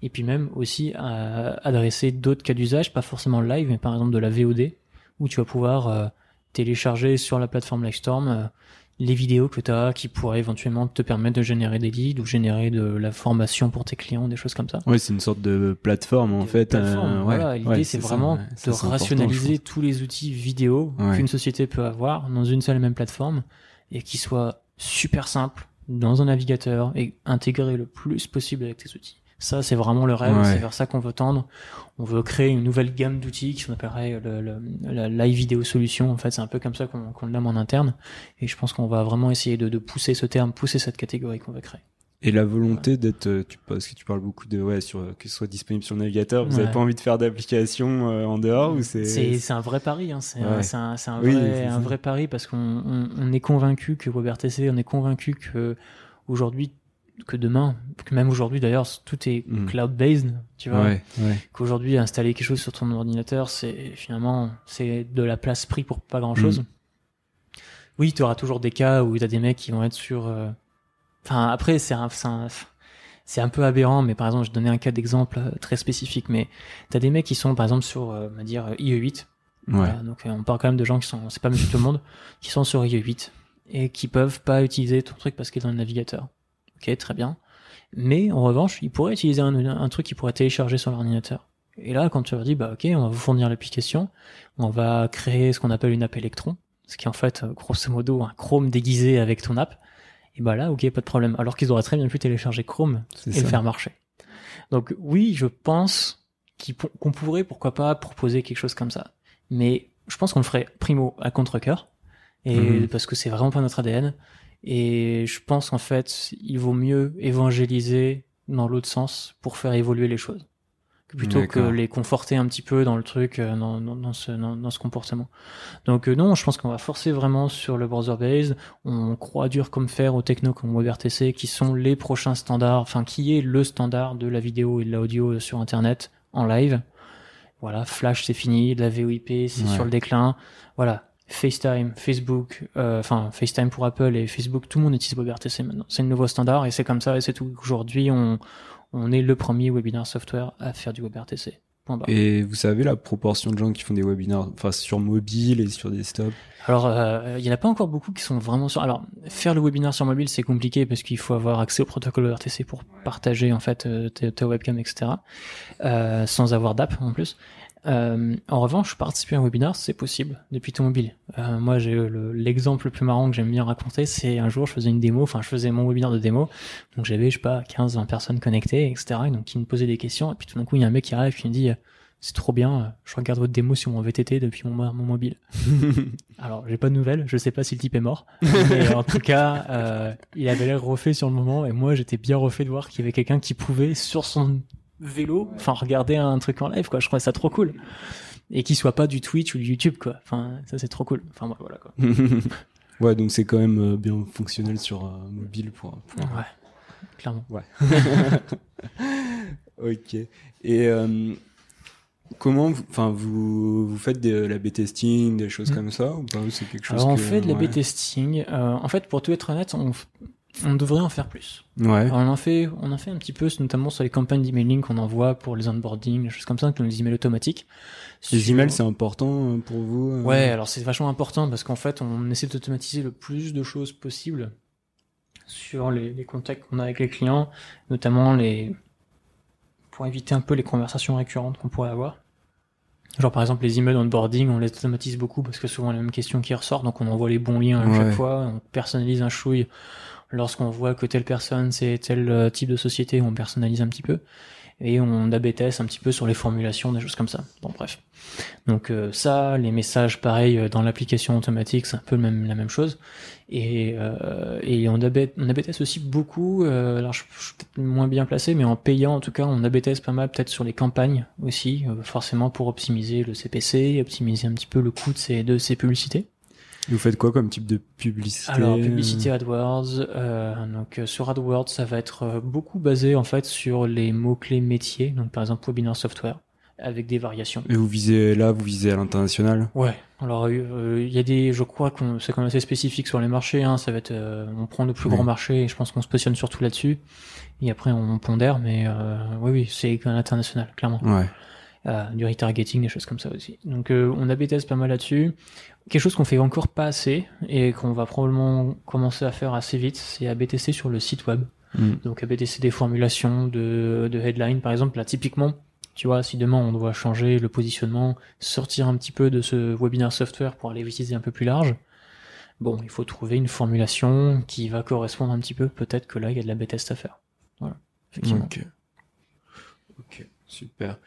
et puis même aussi adresser d'autres cas d'usage, pas forcément live, mais par exemple de la VOD, où tu vas pouvoir télécharger sur la plateforme Livestorm les vidéos que tu as, qui pourraient éventuellement te permettre de générer des leads ou générer de la formation pour tes clients, des choses comme ça. Oui, c'est une sorte de plateforme, en fait. Voilà, l'idée, c'est vraiment de rationaliser tous les outils vidéo qu'une société peut avoir dans une seule et même plateforme, et qui soient super simples dans un navigateur et intégrés le plus possible avec tes outils. Ça, c'est vraiment le rêve, c'est vers ça qu'on veut tendre. On veut créer une nouvelle gamme d'outils qu'on appellerait la live vidéo solution. En fait, c'est un peu comme ça qu'on le nomme en interne. Et je pense qu'on va vraiment essayer de pousser ce terme, pousser cette catégorie qu'on va créer. Et la volonté d'être, parce que tu parles beaucoup de que ce soit disponible sur le navigateur, vous n'avez pas envie de faire d'application en dehors, ou c'est un vrai pari, hein, c'est un vrai pari, parce qu'on est convaincu que WebRTC, on est convaincu que aujourd'hui que demain, que même aujourd'hui d'ailleurs, tout est cloud-based, tu vois. Ouais, ouais. Qu'aujourd'hui, installer quelque chose sur ton ordinateur, c'est finalement, c'est de la place prise pour pas grand-chose. Oui, tu auras toujours des cas où tu as des mecs qui vont être sur... Enfin, après, c'est un peu aberrant, mais par exemple, je donnais un cas d'exemple très spécifique, mais tu as des mecs qui sont, par exemple, sur, on va dire, IE8. Ouais. Donc, on parle quand même de gens qui sont, c'est pas monsieur tout le monde, qui sont sur IE8 et qui peuvent pas utiliser ton truc parce qu'il est dans le navigateur. Ok, très bien. Mais en revanche, ils pourraient utiliser un truc qu'ils pourraient télécharger sur l'ordinateur. Et là, quand tu leur dis, bah ok, on va vous fournir l'application, on va créer ce qu'on appelle une app Electron, ce qui est en fait, grosso modo, un Chrome déguisé avec ton app. Et bah là, ok, pas de problème. Alors qu'ils auraient très bien pu télécharger Chrome le faire marcher. Donc oui, je pense qu'on pourrait, pourquoi pas, proposer quelque chose comme ça. Mais je pense qu'on le ferait primo à contre-cœur, et parce que c'est vraiment pas notre ADN. Et je pense qu'en fait, il vaut mieux évangéliser dans l'autre sens pour faire évoluer les choses, plutôt que les conforter un petit peu dans le truc, dans ce comportement. Donc non, je pense qu'on va forcer vraiment sur le browser-based. On croit dur comme fer aux technos comme WebRTC, qui sont les prochains standards, enfin qui est le standard de la vidéo et de l'audio sur Internet en live. Voilà, Flash c'est fini, la VoIP c'est sur le déclin. Voilà, FaceTime, Facebook, enfin FaceTime pour Apple et Facebook, tout le monde utilise WebRTC maintenant. C'est le nouveau standard et c'est comme ça et c'est tout. Aujourd'hui, on est le premier webinar software à faire du WebRTC. Et vous savez la proportion de gens qui font des webinars, enfin sur mobile et sur desktop? Alors, il y en a pas encore beaucoup qui sont vraiment sur. Alors, faire le webinar sur mobile, c'est compliqué parce qu'il faut avoir accès au protocole WebRTC pour partager en fait ta webcam, etc. Sans avoir d'app en plus. En revanche, participer à un webinar, c'est possible depuis ton mobile. Moi, j'ai l'exemple le plus marrant que j'aime bien raconter, c'est un jour, je faisais mon webinaire de démo, donc j'avais, 15-20 personnes connectées, etc., et donc qui me posaient des questions, et puis tout d'un coup, il y a un mec qui arrive qui me dit « C'est trop bien, je regarde votre démo sur mon VTT depuis mon mobile. » Alors, j'ai pas de nouvelles, je sais pas si le type est mort, mais en tout cas, il avait l'air refait sur le moment, et moi, j'étais bien refait de voir qu'il y avait quelqu'un qui pouvait, sur son vélo, enfin regarder un truc en live quoi, je trouvais ça trop cool, et qu'il soit pas du Twitch ou du YouTube quoi, enfin ça c'est trop cool, enfin voilà quoi. Ouais, donc c'est quand même bien fonctionnel sur mobile pour... Ouais, clairement. Ouais. Ok. Et comment vous faites de la B-testing, des choses comme ça, ou pas, c'est quelque chose? Alors on fait de la B-testing, en fait pour tout être honnête, on devrait en faire plus. Ouais. Alors on en fait un petit peu, notamment sur les campagnes d'emailing qu'on envoie pour les onboarding, des choses comme ça, comme les emails automatiques. Les emails, c'est important pour vous? Ouais, alors c'est vachement important parce qu'en fait, on essaie d'automatiser le plus de choses possible sur les contacts qu'on a avec les clients, notamment pour éviter un peu les conversations récurrentes qu'on pourrait avoir. Genre par exemple les emails onboarding, on les automatise beaucoup parce que souvent il y a la même question qui ressort, donc on envoie les bons liens à chaque fois, on personnalise un chouille lorsqu'on voit que telle personne c'est tel type de société, on personnalise un petit peu et on ABTS un petit peu sur les formulations, des choses comme ça. Bon bref. Donc ça, les messages pareil dans l'application automatique, c'est un peu la même chose et on ABTS aussi beaucoup, alors je suis peut-être moins bien placé, mais en payant en tout cas on ABTS pas mal peut-être sur les campagnes aussi, forcément pour optimiser le CPC, optimiser un petit peu le coût de ces publicités. Vous faites quoi comme type de publicité? Alors, publicité AdWords. Donc, sur AdWords, ça va être beaucoup basé, en fait, sur les mots-clés métiers. Donc, par exemple, webinar software, avec des variations. Et vous visez à l'international? Ouais. Alors, il y a je crois que c'est quand même assez spécifique sur les marchés, hein. Ça va être, on prend le plus grand marché et je pense qu'on se positionne surtout là-dessus. Et après, on pondère, mais, oui, c'est à l'international, clairement. Ouais. Du retargeting, des choses comme ça aussi. Donc on ABTS pas mal là-dessus. Quelque chose qu'on fait encore pas assez et qu'on va probablement commencer à faire assez vite, c'est ABTC sur le site web. Donc ABTC des formulations, de headline par exemple. Là typiquement, tu vois, si demain on doit changer le positionnement, sortir un petit peu de ce webinaire software pour aller viser un peu plus large, bon, il faut trouver une formulation qui va correspondre un petit peu. Peut-être que là il y a de l'ABTS à faire. Voilà, effectivement. Ok. Super.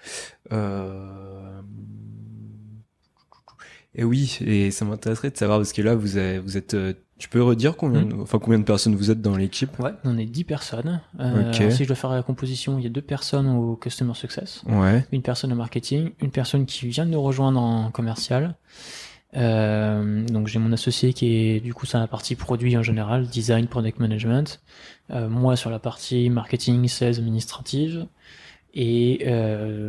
Et oui, et ça m'intéresserait de savoir parce que là, vous êtes. Tu peux redire combien de personnes vous êtes dans l'équipe? Ouais, on est 10 personnes. Okay. Si je dois faire la composition, il y a 2 personnes au Customer Success, une personne au marketing, une personne qui vient de nous rejoindre en commercial, Donc j'ai mon associé qui est du coup sur la partie produit en général, design, product management, moi sur la partie marketing, sales, administrative, et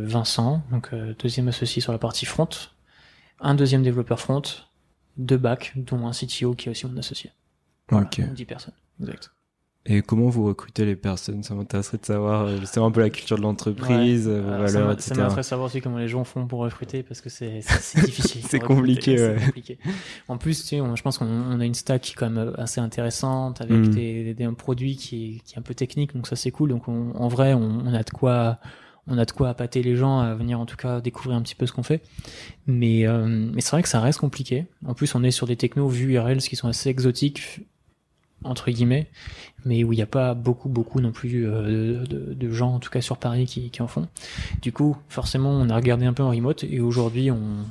Vincent, donc deuxième associé sur la partie front, un deuxième développeur front, deux back, dont un CTO qui est aussi mon associé. Voilà, okay. 10 personnes, exact. Et comment vous recrutez les personnes? Ça m'intéresserait de savoir justement un peu la culture de l'entreprise, ouais, valeurs, etc. Ça m'intéresserait de savoir aussi comment les gens font pour recruter, parce que c'est difficile. C'est compliqué, ouais. C'est compliqué. En plus, tu sais, je pense qu'on a une stack qui est quand même assez intéressante, avec un produit qui est un peu technique, donc ça c'est cool. Donc en vrai, on a de quoi appâter les gens à venir en tout cas découvrir un petit peu ce qu'on fait. Mais c'est vrai que ça reste compliqué. En plus, on est sur des technos Vue et Rails qui sont assez exotiques, entre guillemets, mais où il n'y a pas beaucoup non plus de gens, en tout cas sur Paris, qui en font. Du coup, forcément, on a regardé un peu en remote, et aujourd'hui, on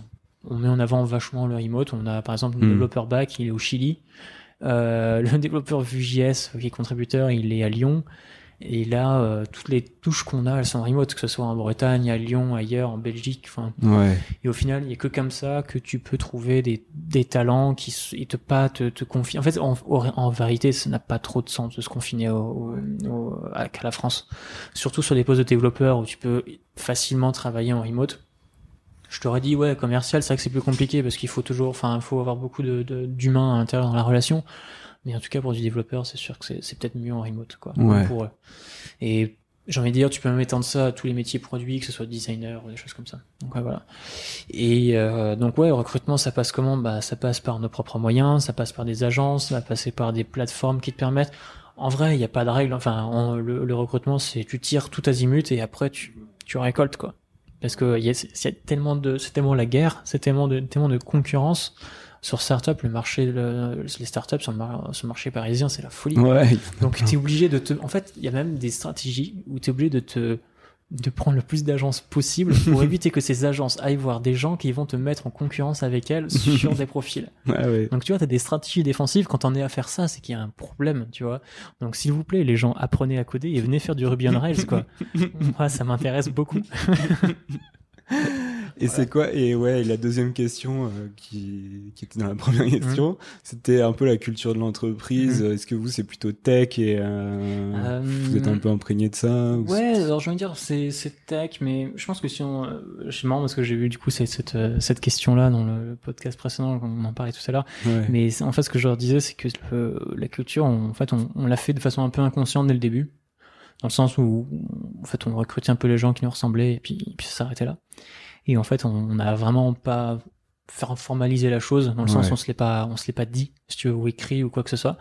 met en avant vachement le remote. On a par exemple le développeur back, il est au Chili, le développeur Vue.js qui est contributeur, il est à Lyon, et là, toutes les touches qu'on a, elles sont en remote, que ce soit en Bretagne, à Lyon, ailleurs, en Belgique, enfin. Ouais. Et au final, il n'y a que comme ça que tu peux trouver des talents qui te confinent. En fait, en vérité, ça n'a pas trop de sens de se confiner à la France. Surtout sur des postes de développeurs où tu peux facilement travailler en remote. Je t'aurais dit, ouais, commercial, c'est vrai que c'est plus compliqué parce qu'il faut toujours, enfin, il faut avoir beaucoup d'humains à l'intérieur dans la relation. Mais en tout cas, pour du développeur, c'est sûr que c'est peut-être mieux en remote, quoi. Ouais. Pour eux. Et j'ai envie de dire, tu peux même étendre ça à tous les métiers produits, que ce soit designer ou des choses comme ça. Donc, ouais, voilà. Et donc, ouais, recrutement, ça passe comment? Bah, ça passe par nos propres moyens, ça passe par des agences, ça passe par des plateformes qui te permettent. En vrai, il n'y a pas de règle. Enfin, le recrutement, c'est tu tires tout azimut et après, tu récoltes, quoi. Parce que c'est tellement la guerre, c'est tellement de concurrence. Sur startup, les startups sur le marché parisien, c'est la folie. Ouais. Donc, t'es obligé en fait, il y a même des stratégies où t'es obligé de prendre le plus d'agences possible pour éviter que ces agences aillent voir des gens qui vont te mettre en concurrence avec elles sur des profils. Ouais, ouais. Donc, tu vois, t'as des stratégies défensives. Quand on est à faire ça, c'est qu'il y a un problème, tu vois. Donc, s'il vous plaît, les gens, apprenez à coder et venez faire du Ruby on Rails, quoi. Moi, ça m'intéresse beaucoup. Et voilà. C'est quoi? Et ouais, la deuxième question qui était dans la première question, c'était un peu la culture de l'entreprise. Est-ce que vous, c'est plutôt tech et vous êtes un peu imprégné de ça? Ouais, alors je veux dire, c'est tech, mais je pense que si on... C'est marrant parce que j'ai vu du coup cette question-là dans le podcast précédent, on en parlait tout à l'heure. Ouais. Mais en fait, ce que je leur disais, c'est que la culture, on l'a fait de façon un peu inconsciente dès le début. Dans le sens où, en fait, on recrutait un peu les gens qui nous ressemblaient et puis ça s'arrêtait là. Et en fait, on n'a vraiment pas formalisé la chose, dans le sens où on se l'est pas dit, si tu veux, ou écrit ou quoi que ce soit.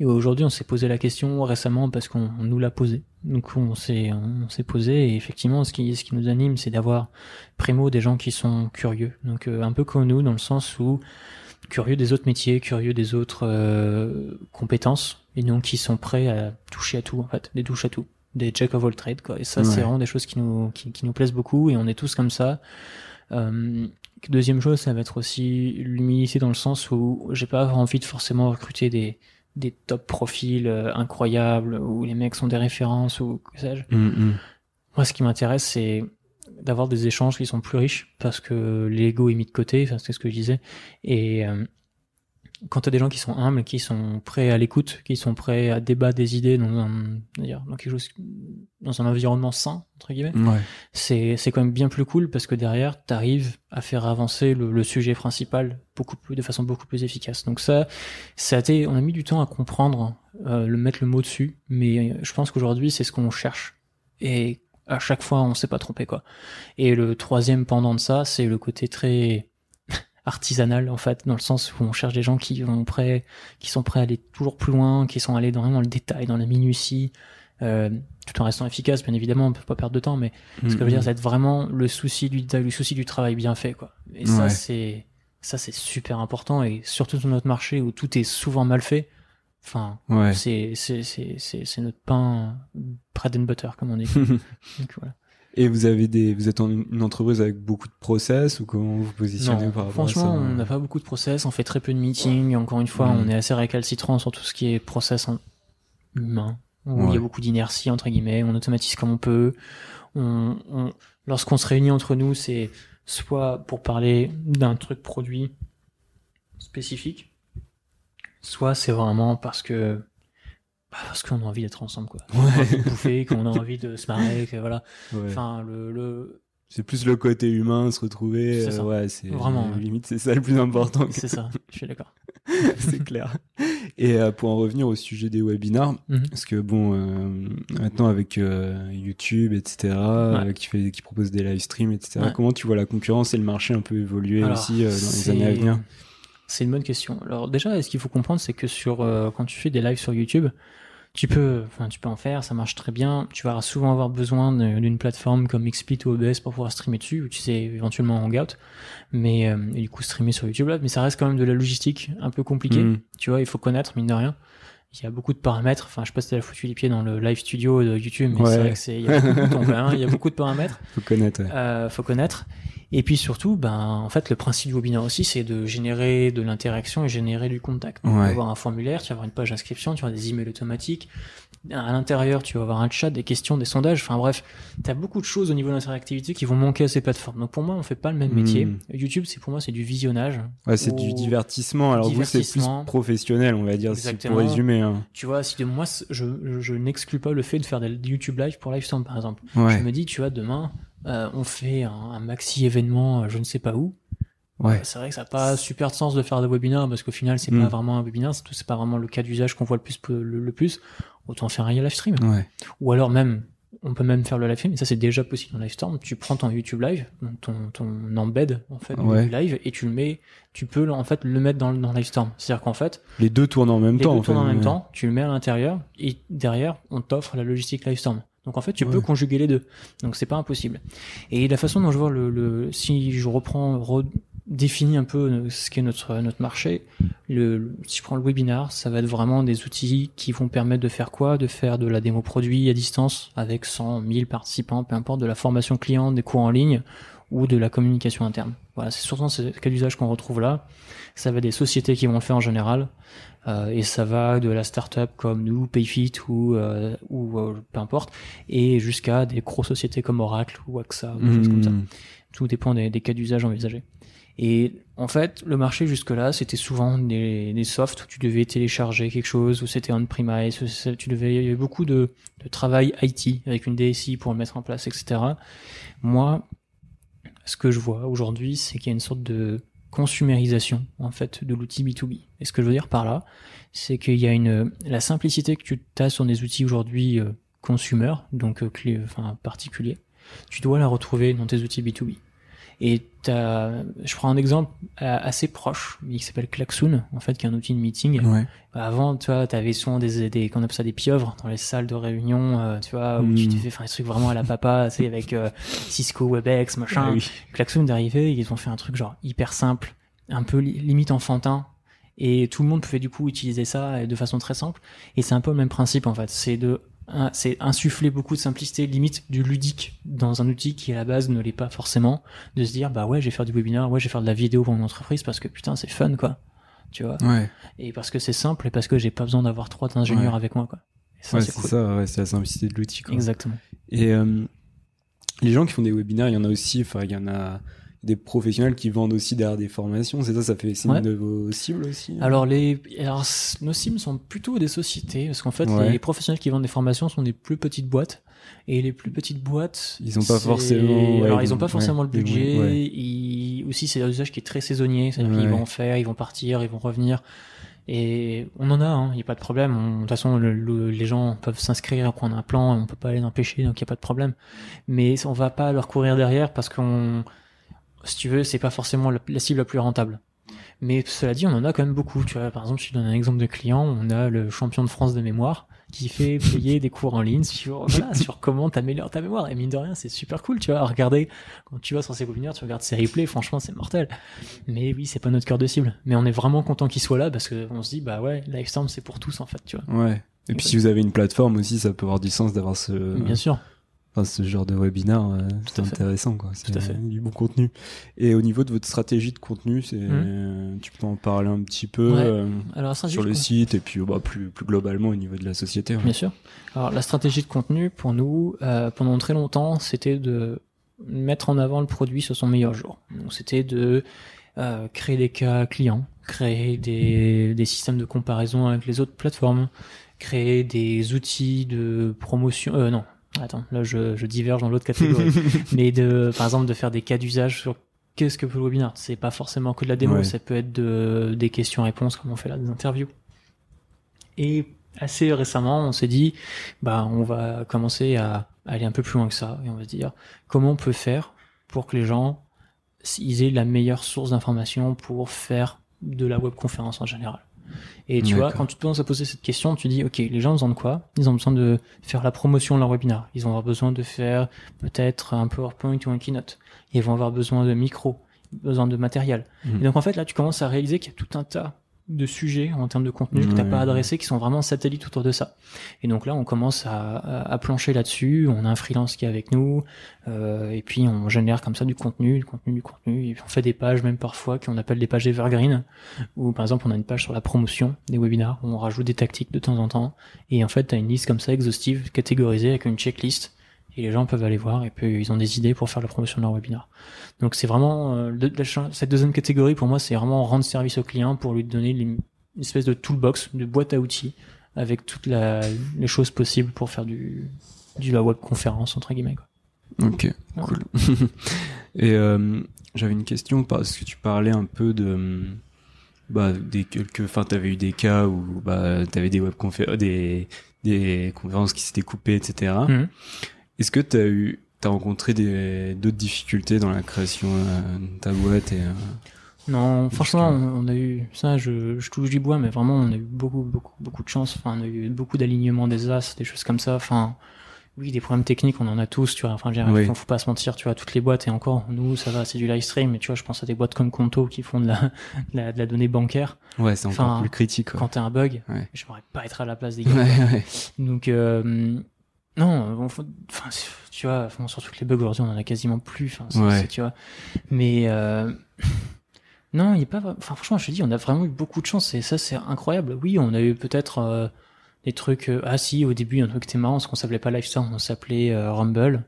Et aujourd'hui, on s'est posé la question récemment parce qu'on nous l'a posée. Donc, on s'est posé et effectivement, ce qui nous anime, c'est d'avoir primo des gens qui sont curieux. Donc, un peu comme nous, dans le sens où curieux des autres métiers, curieux des autres compétences, et donc qui sont prêts à toucher à tout, en fait, des touches à tout. Des jack of all trades, quoi. Et ça, c'est vraiment des choses qui nous plaisent beaucoup, et on est tous comme ça. Deuxième chose, ça va être aussi l'humilité, dans le sens où j'ai pas envie de forcément recruter des top profils incroyables, où les mecs sont des références, ou que sais-je. Moi, ce qui m'intéresse, c'est d'avoir des échanges qui sont plus riches, parce que l'ego est mis de côté, enfin, c'est ce que je disais, et... quand t'as des gens qui sont humbles, qui sont prêts à l'écoute, qui sont prêts à débattre des idées dans un environnement sain, entre guillemets, c'est quand même bien plus cool, parce que derrière, t'arrives à faire avancer le sujet principal de façon beaucoup plus efficace. Donc on a mis du temps à comprendre, mettre le mot dessus, mais je pense qu'aujourd'hui, c'est ce qu'on cherche. Et à chaque fois, on s'est pas trompé, quoi. Et le troisième pendant de ça, c'est le côté très... artisanal, en fait, dans le sens où on cherche des gens qui sont prêts à aller toujours plus loin, qui sont allés vraiment dans le détail, dans la minutie, tout en restant efficace, bien évidemment, on peut pas perdre de temps, mais ce que je veux dire, c'est vraiment le souci du détail, le souci du travail bien fait, quoi. Et ça c'est super important, et surtout dans notre marché où tout est souvent mal fait. Enfin, c'est notre pain bread and butter, comme on dit. Donc voilà. Et vous êtes une entreprise avec beaucoup de process, ou comment vous positionnez par rapport à ça? Franchement, on n'a pas beaucoup de process, on fait très peu de meetings, et encore une fois, on est assez récalcitrant sur tout ce qui est process humain, où il y a beaucoup d'inertie, entre guillemets, on automatise comme on peut, lorsqu'on se réunit entre nous, c'est soit pour parler d'un truc produit, spécifique, soit c'est vraiment parce que parce qu'on a envie d'être ensemble, quoi. On a envie de bouffer, qu'on a envie de se marrer, que, voilà. Ouais. Enfin, c'est plus le côté humain, se retrouver. C'est ça. Ouais, c'est vraiment limite, c'est ça le plus important. C'est ça. Je suis d'accord. C'est clair. Et pour en revenir au sujet des webinars, parce que bon, maintenant avec YouTube, etc., qui propose des live streams, etc. Ouais. Comment tu vois la concurrence et le marché un peu évoluer aussi dans les années à venir? C'est une bonne question. Alors déjà, ce qu'il faut comprendre, c'est que quand tu fais des lives sur YouTube, tu peux en faire, ça marche très bien. Tu vas souvent avoir besoin d'une plateforme comme XSplit ou OBS pour pouvoir streamer dessus, ou tu sais, éventuellement Hangout, mais et du coup streamer sur YouTube là, mais ça reste quand même de la logistique un peu compliquée. Tu vois, il faut connaître, mine de rien. Il y a beaucoup de paramètres. Enfin, je sais pas si t'as foutu les pieds dans le live studio de YouTube, mais c'est vrai que il y a beaucoup de temps, il y a beaucoup de paramètres. Faut connaître. Faut connaître. Et puis surtout, en fait, le principe du webinaire aussi, c'est de générer de l'interaction et générer du contact. Donc, tu vas avoir un formulaire, tu vas avoir une page d'inscription, tu vas avoir des emails automatiques. À l'intérieur, tu vas avoir un chat, des questions, des sondages. Enfin bref, t'as beaucoup de choses au niveau de l'interactivité qui vont manquer à ces plateformes. Donc pour moi, on fait pas le même métier. YouTube, pour moi, c'est du visionnage. Ouais, c'est du divertissement. Alors vous, c'est plus professionnel, on va dire, exactement. Si pour résumer. Hein. Tu vois, je n'exclus pas le fait de faire des YouTube live pour Livestorm, par exemple. Ouais. Je me dis, tu vois, demain, on fait un maxi événement, je ne sais pas où. Ouais. C'est vrai que ça n'a pas super de sens de faire des webinaires parce qu'au final, c'est pas vraiment un webinaire, c'est pas vraiment le cas d'usage qu'on voit le plus. Autant faire un live stream. Ouais. Ou alors même, on peut même faire le live stream, mais ça c'est déjà possible dans Livestorm. Tu prends ton YouTube live, donc ton embed en fait du live, et tu le mets, tu peux en fait le mettre dans Livestorm. C'est-à-dire qu'en fait, les deux tournent en même temps. Tu le mets à l'intérieur et derrière, on t'offre la logistique Livestorm. Donc en fait, tu peux conjuguer les deux. Donc c'est pas impossible. Et la façon dont je vois si je redéfinis un peu ce qu'est notre marché, si je prends le webinar, ça va être vraiment des outils qui vont permettre de faire quoi? De faire de la démo produit à distance avec 100, 1000 participants, peu importe, de la formation client, des cours en ligne ou de la communication interne. Voilà, c'est surtout ce cas d'usage qu'on retrouve là. Ça va être des sociétés qui vont le faire en général, et ça va de la start-up comme nous, Payfit ou peu importe, et jusqu'à des grosses sociétés comme Oracle ou AXA, ou des choses comme ça. Tout dépend des cas d'usage envisagés. Et en fait, le marché jusque-là, c'était souvent des softs où tu devais télécharger quelque chose, où c'était on-premise, il y avait beaucoup de travail IT avec une DSI pour le mettre en place, etc. Moi, ce que je vois aujourd'hui, c'est qu'il y a une sorte de consumérisation en fait de l'outil B2B. Et ce que je veux dire par là, c'est qu'il y a la simplicité que tu as sur des outils aujourd'hui consumer, donc particulier, tu dois la retrouver dans tes outils B2B. Et je prends un exemple assez proche, mais qui s'appelle Klaxoon, en fait, qui est un outil de meeting. Ouais. Avant, tu vois, t'avais souvent qu'on appelle ça des pieuvres dans les salles de réunion, tu vois, où tu te fais faire des trucs vraiment à la papa, tu sais, avec Cisco, Webex, machin. Ah, oui. Klaxoon est arrivé, ils ont fait un truc genre hyper simple, un peu limite enfantin. Et tout le monde pouvait du coup utiliser ça de façon très simple. Et c'est un peu le même principe, en fait. C'est insuffler beaucoup de simplicité, limite du ludique dans un outil qui à la base ne l'est pas forcément, de se dire je vais faire du webinar, je vais faire de la vidéo pour mon entreprise parce que putain c'est fun quoi, tu vois, et parce que c'est simple et parce que j'ai pas besoin d'avoir 3 ingénieurs avec moi quoi. Et ça, c'est cool. C'est la simplicité de l'outil quoi. Exactement. Et les gens qui font des webinaires, il y en a aussi, il y en a des professionnels qui vendent aussi derrière des formations, c'est une de vos cibles aussi. Alors nos cibles sont plutôt des sociétés, parce qu'en fait les professionnels qui vendent des formations sont des plus petites boîtes, et les plus petites boîtes ils n'ont pas forcément le budget, et aussi c'est un usage qui est très saisonnier, c'est-à-dire qu'ils vont en faire, ils vont partir, ils vont revenir. Et on en a, il n'y a pas de problème. De toute façon, les gens peuvent s'inscrire, prendre un plan, on ne peut pas les empêcher, donc il n'y a pas de problème. Mais on ne va pas leur courir derrière parce qu'on... Si tu veux, c'est pas forcément la cible la plus rentable. Mais cela dit, on en a quand même beaucoup. Tu vois, par exemple, je te donne un exemple de client. On a le champion de France de mémoire qui fait payer des cours en ligne sur comment t'améliores ta mémoire. Et mine de rien, c'est super cool. Tu vois, regardez, quand tu vas sur ces webinaires, tu regardes ces replays. Franchement, c'est mortel. Mais oui, c'est pas notre cœur de cible. Mais on est vraiment content qu'il soit là parce qu'on se dit, Livestorm, c'est pour tous, en fait, tu vois. Ouais. Et puis, si vous avez une plateforme aussi, ça peut avoir du sens d'avoir ce... Bien sûr. Enfin, ce genre de webinaire, c'est intéressant, quoi. C'est du bon contenu. Et au niveau de votre stratégie de contenu, tu peux en parler un petit peu sur le site, et puis plus globalement au niveau de la société. Bien sûr. Alors la stratégie de contenu pour nous, pendant très longtemps, c'était de mettre en avant le produit sur son meilleur jour. Donc c'était de créer des cas clients, créer des systèmes de comparaison avec les autres plateformes, créer des outils de promotion... non, attends, là je diverge dans l'autre catégorie. Mais par exemple, de faire des cas d'usage sur qu'est-ce que peut le webinaire. C'est pas forcément que de la démo, ouais. Ça peut être des questions-réponses, comme on fait là, des interviews. Et assez récemment, on s'est dit, bah, on va commencer à aller un peu plus loin que ça. Et on va se dire, comment on peut faire pour que les gens, ils aient la meilleure source d'information pour faire de la webconférence en général. Et tu vois, quand tu te commences à poser cette question, tu dis, OK, les gens ont besoin de quoi? Ils ont besoin de faire la promotion de leur webinaire. Ils vont avoir besoin de faire peut-être un PowerPoint ou un Keynote. Ils vont avoir besoin de micros, besoin de matériel. Et donc, en fait, là, tu commences à réaliser qu'il y a tout un tas de sujets en termes de contenu que t'as pas adressé, qui sont vraiment satellites autour de ça. Et donc là, on commence à plancher là-dessus. On a un freelance qui est avec nous, et puis on génère comme ça du contenu. Et puis on fait des pages, même parfois, qu'on appelle des pages evergreen, où par exemple on a une page sur la promotion des webinars, où on rajoute des tactiques de temps en temps. Et en fait, t'as une liste comme ça exhaustive, catégorisée avec une checklist. Et les gens peuvent aller voir et puis ils ont des idées pour faire la promotion de leur webinar. Donc c'est vraiment cette deuxième catégorie pour moi, c'est vraiment rendre service au client pour lui donner une espèce de toolbox, de boîte à outils avec toutes les choses possibles pour faire de la webconférence entre guillemets, quoi. Ok, ouais. Cool. Et j'avais une question parce que tu parlais un peu de t'avais eu des cas où t'avais des conférences qui s'étaient coupées, etc. Est-ce que t'as rencontré d'autres difficultés dans la création de ta boîte et Non, franchement, on a eu ça. Je touche du bois, mais vraiment, on a eu beaucoup de chance. Enfin, on a eu beaucoup d'alignements des as, des choses comme ça. Enfin, oui, des problèmes techniques, on en a tous. Tu vois, enfin, faut pas se mentir. Tu vois, toutes les boîtes et encore, nous, ça va, c'est du live stream. Mais tu vois, je pense à des boîtes comme Conto qui font de la donnée bancaire. Ouais, c'est encore plus critique. Quand t'as un bug, j'aimerais pas être à la place des gars. Ouais. Donc. Non, enfin, tu vois, surtout que les bugs aujourd'hui, on en a quasiment plus. Enfin, tu vois. Mais non, il est pas. Enfin, franchement, je te dis, on a vraiment eu beaucoup de chance et ça, c'est incroyable. Oui, on a eu peut-être des trucs. Au début, un truc qui était marrant, parce qu'on s'appelait pas Livestorm, on s'appelait Rumble.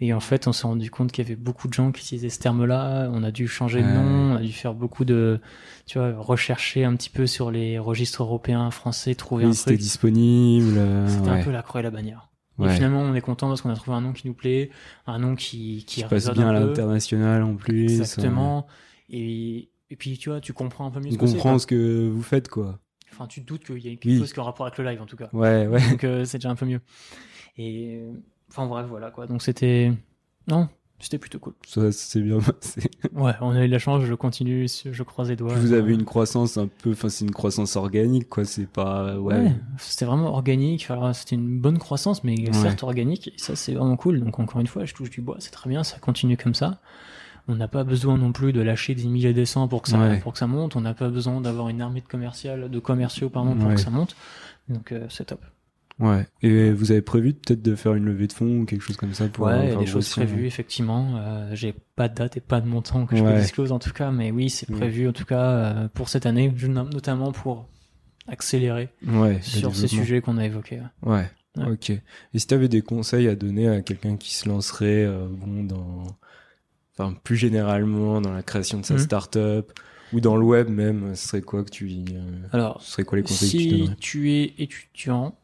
Et en fait, on s'est rendu compte qu'il y avait beaucoup de gens qui utilisaient ce terme-là. On a dû changer de nom, on a dû faire beaucoup de, tu vois, rechercher un petit peu sur les registres européens, français, trouver un truc. C'était disponible. C'était un peu la croix et la bannière. Et finalement, on est content parce qu'on a trouvé un nom qui nous plaît, un nom qui passe bien à l'international en plus. Exactement. Et puis, tu vois, tu comprends un peu mieux ce que c'est. Tu comprends ce que vous faites, quoi. Enfin, tu te doutes qu'il y a quelque chose qui a un rapport avec le live, en tout cas. Ouais. Donc, c'est déjà un peu mieux. Et, enfin, bref, voilà, quoi. Donc, c'était plutôt cool. Ça s'est bien passé. Ouais, on a eu de la chance, je croise les doigts. Vous avez une croissance c'est une croissance organique, quoi, c'est pas... Ouais, c'était vraiment organique, c'était une bonne croissance, mais certes organique, et ça c'est vraiment cool. Donc encore une fois, je touche du bois, c'est très bien, ça continue comme ça. On n'a pas besoin non plus de lâcher des milliers de cents pour que ça monte, on n'a pas besoin d'avoir une armée de commerciaux pour que ça monte, donc c'est top. Ouais. Et vous avez prévu peut-être de faire une levée de fonds ou quelque chose comme ça pour faire des choses prévues, effectivement. J'ai pas de date et pas de montant que je peux disclose en tout cas, mais oui, c'est prévu en tout cas pour cette année, notamment pour accélérer sur ces sujets qu'on a évoqués. Ouais. Ok. Et si tu avais des conseils à donner à quelqu'un qui se lancerait, plus généralement dans la création de sa start-up ou dans le web même, ce serait quoi que tu ce serait quoi les conseils que tu donnerais ? Si tu es étudiant,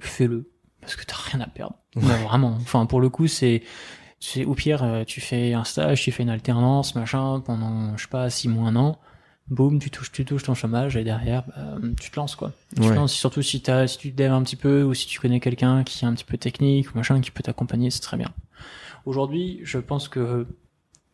fais-le parce que t'as rien à perdre. Ouais, vraiment. Enfin, pour le coup, c'est au pire, tu fais un stage, tu fais une alternance, machin, pendant 6 mois, 1 an. Boum, tu touches ton chômage et derrière, tu te lances, quoi. Tu te lances, surtout si tu devs un petit peu ou si tu connais quelqu'un qui est un petit peu technique ou machin qui peut t'accompagner, c'est très bien. Aujourd'hui, je pense que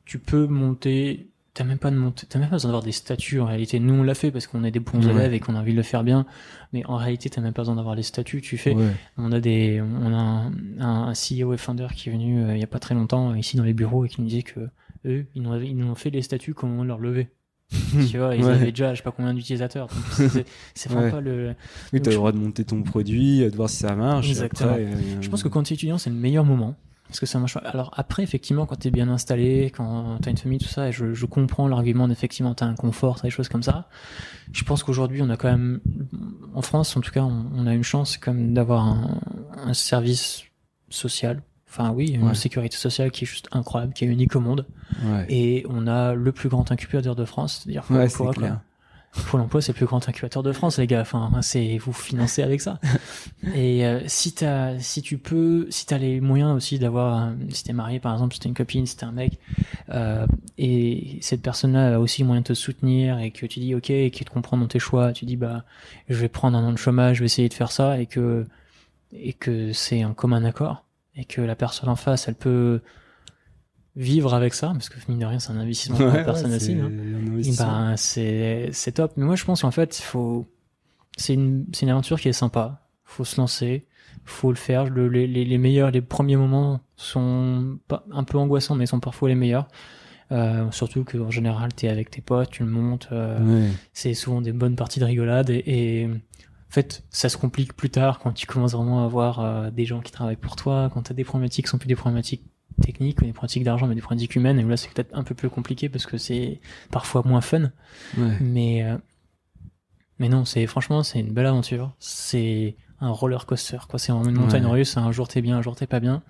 tu peux monter. T'as même pas besoin d'avoir des statuts, en réalité. Nous, on l'a fait parce qu'on est des bons élèves et qu'on a envie de le faire bien. Mais en réalité, t'as même pas besoin d'avoir des statuts. Tu fais, on a un CEO et founder qui est venu, il y a pas très longtemps, ici dans les bureaux et qui nous disait que eux, ils nous ont fait les statuts comme on leur levait. Tu vois, ils avaient déjà, je sais pas combien d'utilisateurs. Donc c'est vraiment pas le. Oui, t'as le droit de monter ton produit, de voir si ça marche. Exactement. Après, je pense que quand t'es étudiant, c'est le meilleur moment. Parce que ça marche. Alors après, effectivement, quand t'es bien installé, quand t'as une famille, tout ça, et je comprends l'argument d'effectivement t'as un confort, t'as des choses comme ça. Je pense qu'aujourd'hui, on a quand même, en France, en tout cas, on a une chance quand même d'avoir un service social, Enfin oui, une sécurité sociale qui est juste incroyable, qui est unique au monde. Ouais. Et on a le plus grand incubateur de France, c'est-à-dire Quora, c'est clair. Pôle emploi, c'est le plus grand incubateur de France, les gars. Enfin, c'est vous financez avec ça. Et si t'as les moyens aussi d'avoir, si t'es marié par exemple, si t'es une copine, si t'es un mec, et cette personne-là a aussi moyen de te soutenir et que tu dis ok, et qu'il te comprend dans tes choix, tu dis bah je vais prendre un an de chômage, je vais essayer de faire ça, et que c'est un commun accord, et que la personne en face, elle peut vivre avec ça, parce que mine de rien c'est un investissement pour la personne aussi, ben c'est top. Mais moi je pense qu'en fait c'est une aventure qui est sympa, faut se lancer, faut le faire. Les premiers moments sont pas un peu angoissants, mais sont parfois les meilleurs, surtout que en général t'es avec tes potes, tu le montes, c'est souvent des bonnes parties de rigolade, et en fait ça se complique plus tard quand tu commences vraiment à avoir des gens qui travaillent pour toi, quand t'as des problématiques qui sont plus des problématiques techniques ou des pratiques d'argent, mais des pratiques humaines, et là c'est peut-être un peu plus compliqué parce que c'est parfois moins fun, mais non, c'est une belle aventure, c'est un roller coaster quoi, c'est une montagne russe, un jour t'es bien, un jour t'es pas bien,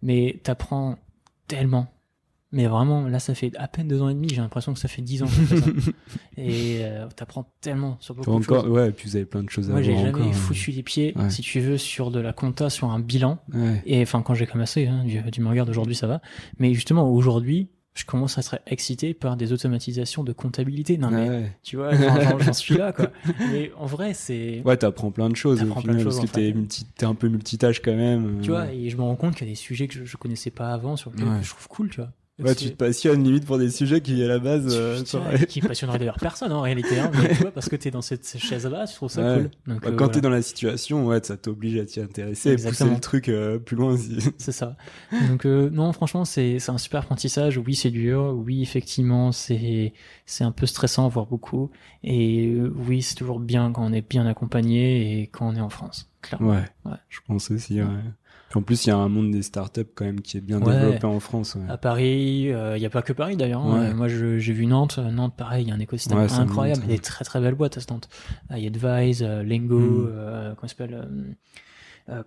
mais t'apprends tellement, mais vraiment là ça fait à peine 2 ans et demi, j'ai l'impression que ça fait 10 ans que je fais ça. Et t'apprends tellement sur beaucoup de choses. Et puis vous avez plein de choses à voir. Moi j'ai jamais foutu les pieds, si tu veux, sur de la compta, sur un bilan, et enfin quand j'ai commencé, tu me regardes aujourd'hui ça va, mais justement aujourd'hui je commence à être excité par des automatisations de comptabilité. Tu vois, j'en suis là, quoi. Mais en vrai, c'est... Ouais, t'apprends plein de choses. Parce que t'es un peu multitâche quand même. Tu vois, et je me rends compte qu'il y a des sujets que je connaissais pas avant, sur lesquels je trouve cool, tu vois. Ouais, tu te passionnes limite pour des sujets qui à la base qui passionneraient d'ailleurs personne en réalité, mais tu vois, parce que t'es dans cette chaise là, tu trouves ça cool. Donc, quand t'es dans la situation, ça t'oblige à t'y intéresser. Exactement. Et pousser le truc plus loin aussi. C'est ça. Donc non, franchement, c'est un super apprentissage. Oui, c'est dur. Oui, effectivement, c'est un peu stressant, voire beaucoup. Et oui, c'est toujours bien quand on est bien accompagné et quand on est en France. Clairement. Ouais. Je pense aussi. Ouais. En plus, il y a un monde des startups quand même qui est bien développé en France. Ouais. À Paris, il n'y a pas que Paris d'ailleurs. Ouais. Moi, j'ai vu Nantes. Nantes, pareil, il y a un écosystème incroyable. Il y a des très très belles boîtes à Nantes. Il y a Advise, Lengo, comment ça s'appelle,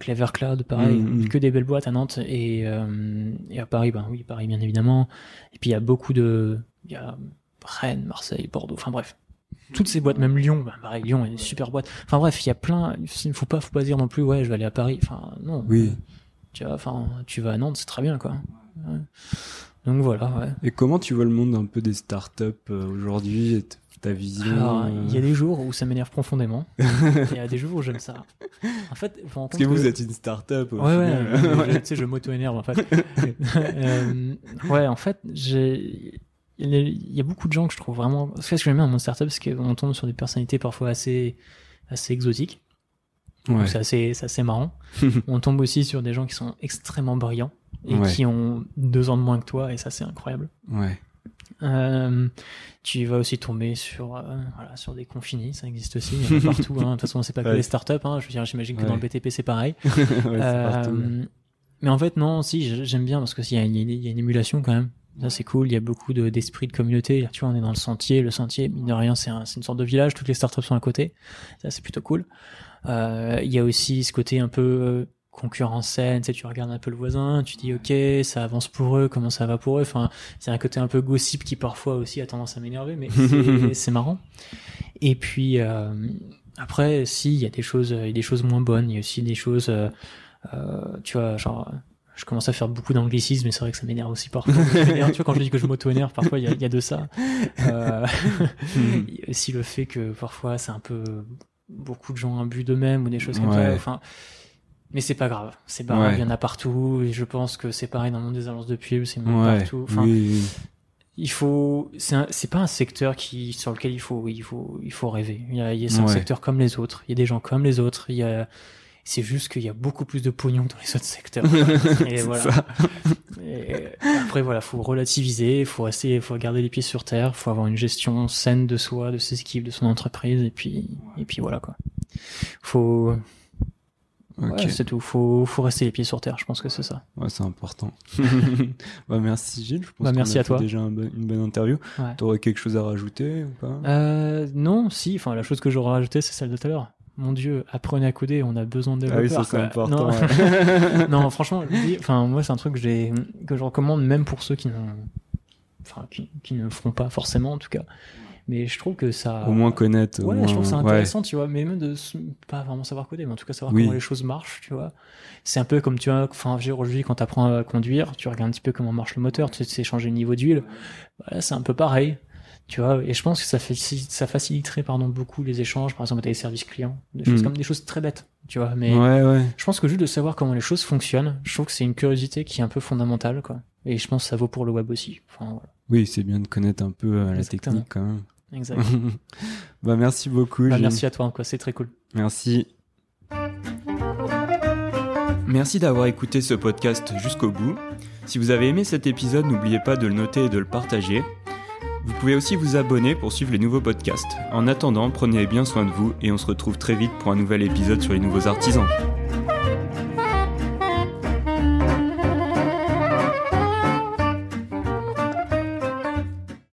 Clever Cloud, pareil. Que des belles boîtes à Nantes. Et à Paris, Paris bien évidemment. Et puis il y a beaucoup de... Il y a Rennes, Marseille, Bordeaux, enfin bref. Toutes ces boîtes, même Lyon, pareil, Lyon est une super boîte. Enfin bref, il y a plein, il faut pas dire non plus, je vais aller à Paris. Enfin, non. Oui. Tu vas à Nantes, c'est très bien, quoi. Ouais. Donc voilà, Et comment tu vois le monde un peu des startups aujourd'hui et ta vision? Il y a des jours où ça m'énerve profondément. Il y a des jours où j'aime ça. En fait, parce que vous êtes une startup. Tu sais, je m'auto-énerve, en fait. En fait, il y a beaucoup de gens que je trouve vraiment... Ce que j'aime bien dans mon startup, c'est qu'on tombe sur des personnalités parfois assez exotiques. Ouais. Donc c'est assez marrant. On tombe aussi sur des gens qui sont extrêmement brillants et qui ont 2 ans de moins que toi, et ça, c'est incroyable. Ouais. Tu vas aussi tomber sur des confinés, ça existe aussi, il y en a partout. De toute façon, c'est pas que les startups. Je veux dire, j'imagine que dans le BTP, c'est pareil. Mais en fait, non, si, j'aime bien parce qu'il y a une émulation quand même. Ça, c'est cool. Il y a beaucoup d'esprit de communauté. Tu vois, on est dans le sentier. Le sentier, mine de rien, c'est une sorte de village. Toutes les startups sont à côté. Ça, c'est plutôt cool. Il y a aussi ce côté un peu concurrence saine. Tu sais, tu regardes un peu le voisin. Tu dis, OK, ça avance pour eux. Comment ça va pour eux? Enfin, c'est un côté un peu gossip qui parfois aussi a tendance à m'énerver, mais c'est marrant. Et puis, après, si, il y a des choses moins bonnes. Il y a aussi des choses, tu vois, genre, je commence à faire beaucoup d'anglicisme, mais c'est vrai que ça m'énerve aussi parfois. Tu vois, quand je dis que je m'auto-énerve, parfois, il y a de ça. Aussi le fait que parfois, c'est un peu beaucoup de gens imbus d'eux-mêmes ou des choses comme ça. Enfin, mais c'est pas grave. C'est pas grave, il y en a partout. Et je pense que c'est pareil dans le monde des agences de pub, c'est même partout. Enfin, c'est pas un secteur sur lequel il faut rêver. C'est un secteur comme les autres. Il y a des gens comme les autres. C'est juste qu'il y a beaucoup plus de pognon que dans les autres secteurs. Et voilà. Et après, voilà, faut relativiser, faut garder les pieds sur terre, faut avoir une gestion saine de soi, de ses équipes, de son entreprise, et puis voilà, quoi. C'est tout. Faut rester les pieds sur terre. Je pense que c'est ça. Ouais, c'est important. Merci Gilles. Je pense merci à toi. Déjà une bonne interview. Ouais. T'aurais quelque chose à rajouter ou pas? Non, si. Enfin, la chose que j'aurais rajoutée, c'est celle de tout à l'heure. mon Dieu, apprenez à coder, on a besoin de développeurs. Ah oui, ça c'est important. Non, ouais. Non franchement, moi c'est un truc que je recommande même pour ceux qui ne feront pas forcément en tout cas. Mais je trouve que ça... Au moins connaître. Ouais, je trouve que c'est intéressant, tu vois. Mais même de pas vraiment savoir coder, mais en tout cas savoir comment les choses marchent, tu vois. C'est un peu comme, tu vois, aujourd'hui, quand tu apprends à conduire, tu regardes un petit peu comment marche le moteur, tu sais changer le niveau d'huile. Voilà, c'est un peu pareil, tu vois. Et je pense que ça faciliterait beaucoup les échanges, par exemple, avec les services clients, des choses comme des choses très bêtes, tu vois. Mais je pense que juste de savoir comment les choses fonctionnent, je trouve que c'est une curiosité qui est un peu fondamentale, quoi. Et je pense que ça vaut pour le web aussi. Enfin, voilà. Oui, c'est bien de connaître un peu la technique, quand même. Exact. Merci beaucoup. Merci à toi, quoi. C'est très cool. Merci. Merci d'avoir écouté ce podcast jusqu'au bout. Si vous avez aimé cet épisode, n'oubliez pas de le noter et de le partager. Vous pouvez aussi vous abonner pour suivre les nouveaux podcasts. En attendant, prenez bien soin de vous et on se retrouve très vite pour un nouvel épisode sur les nouveaux artisans.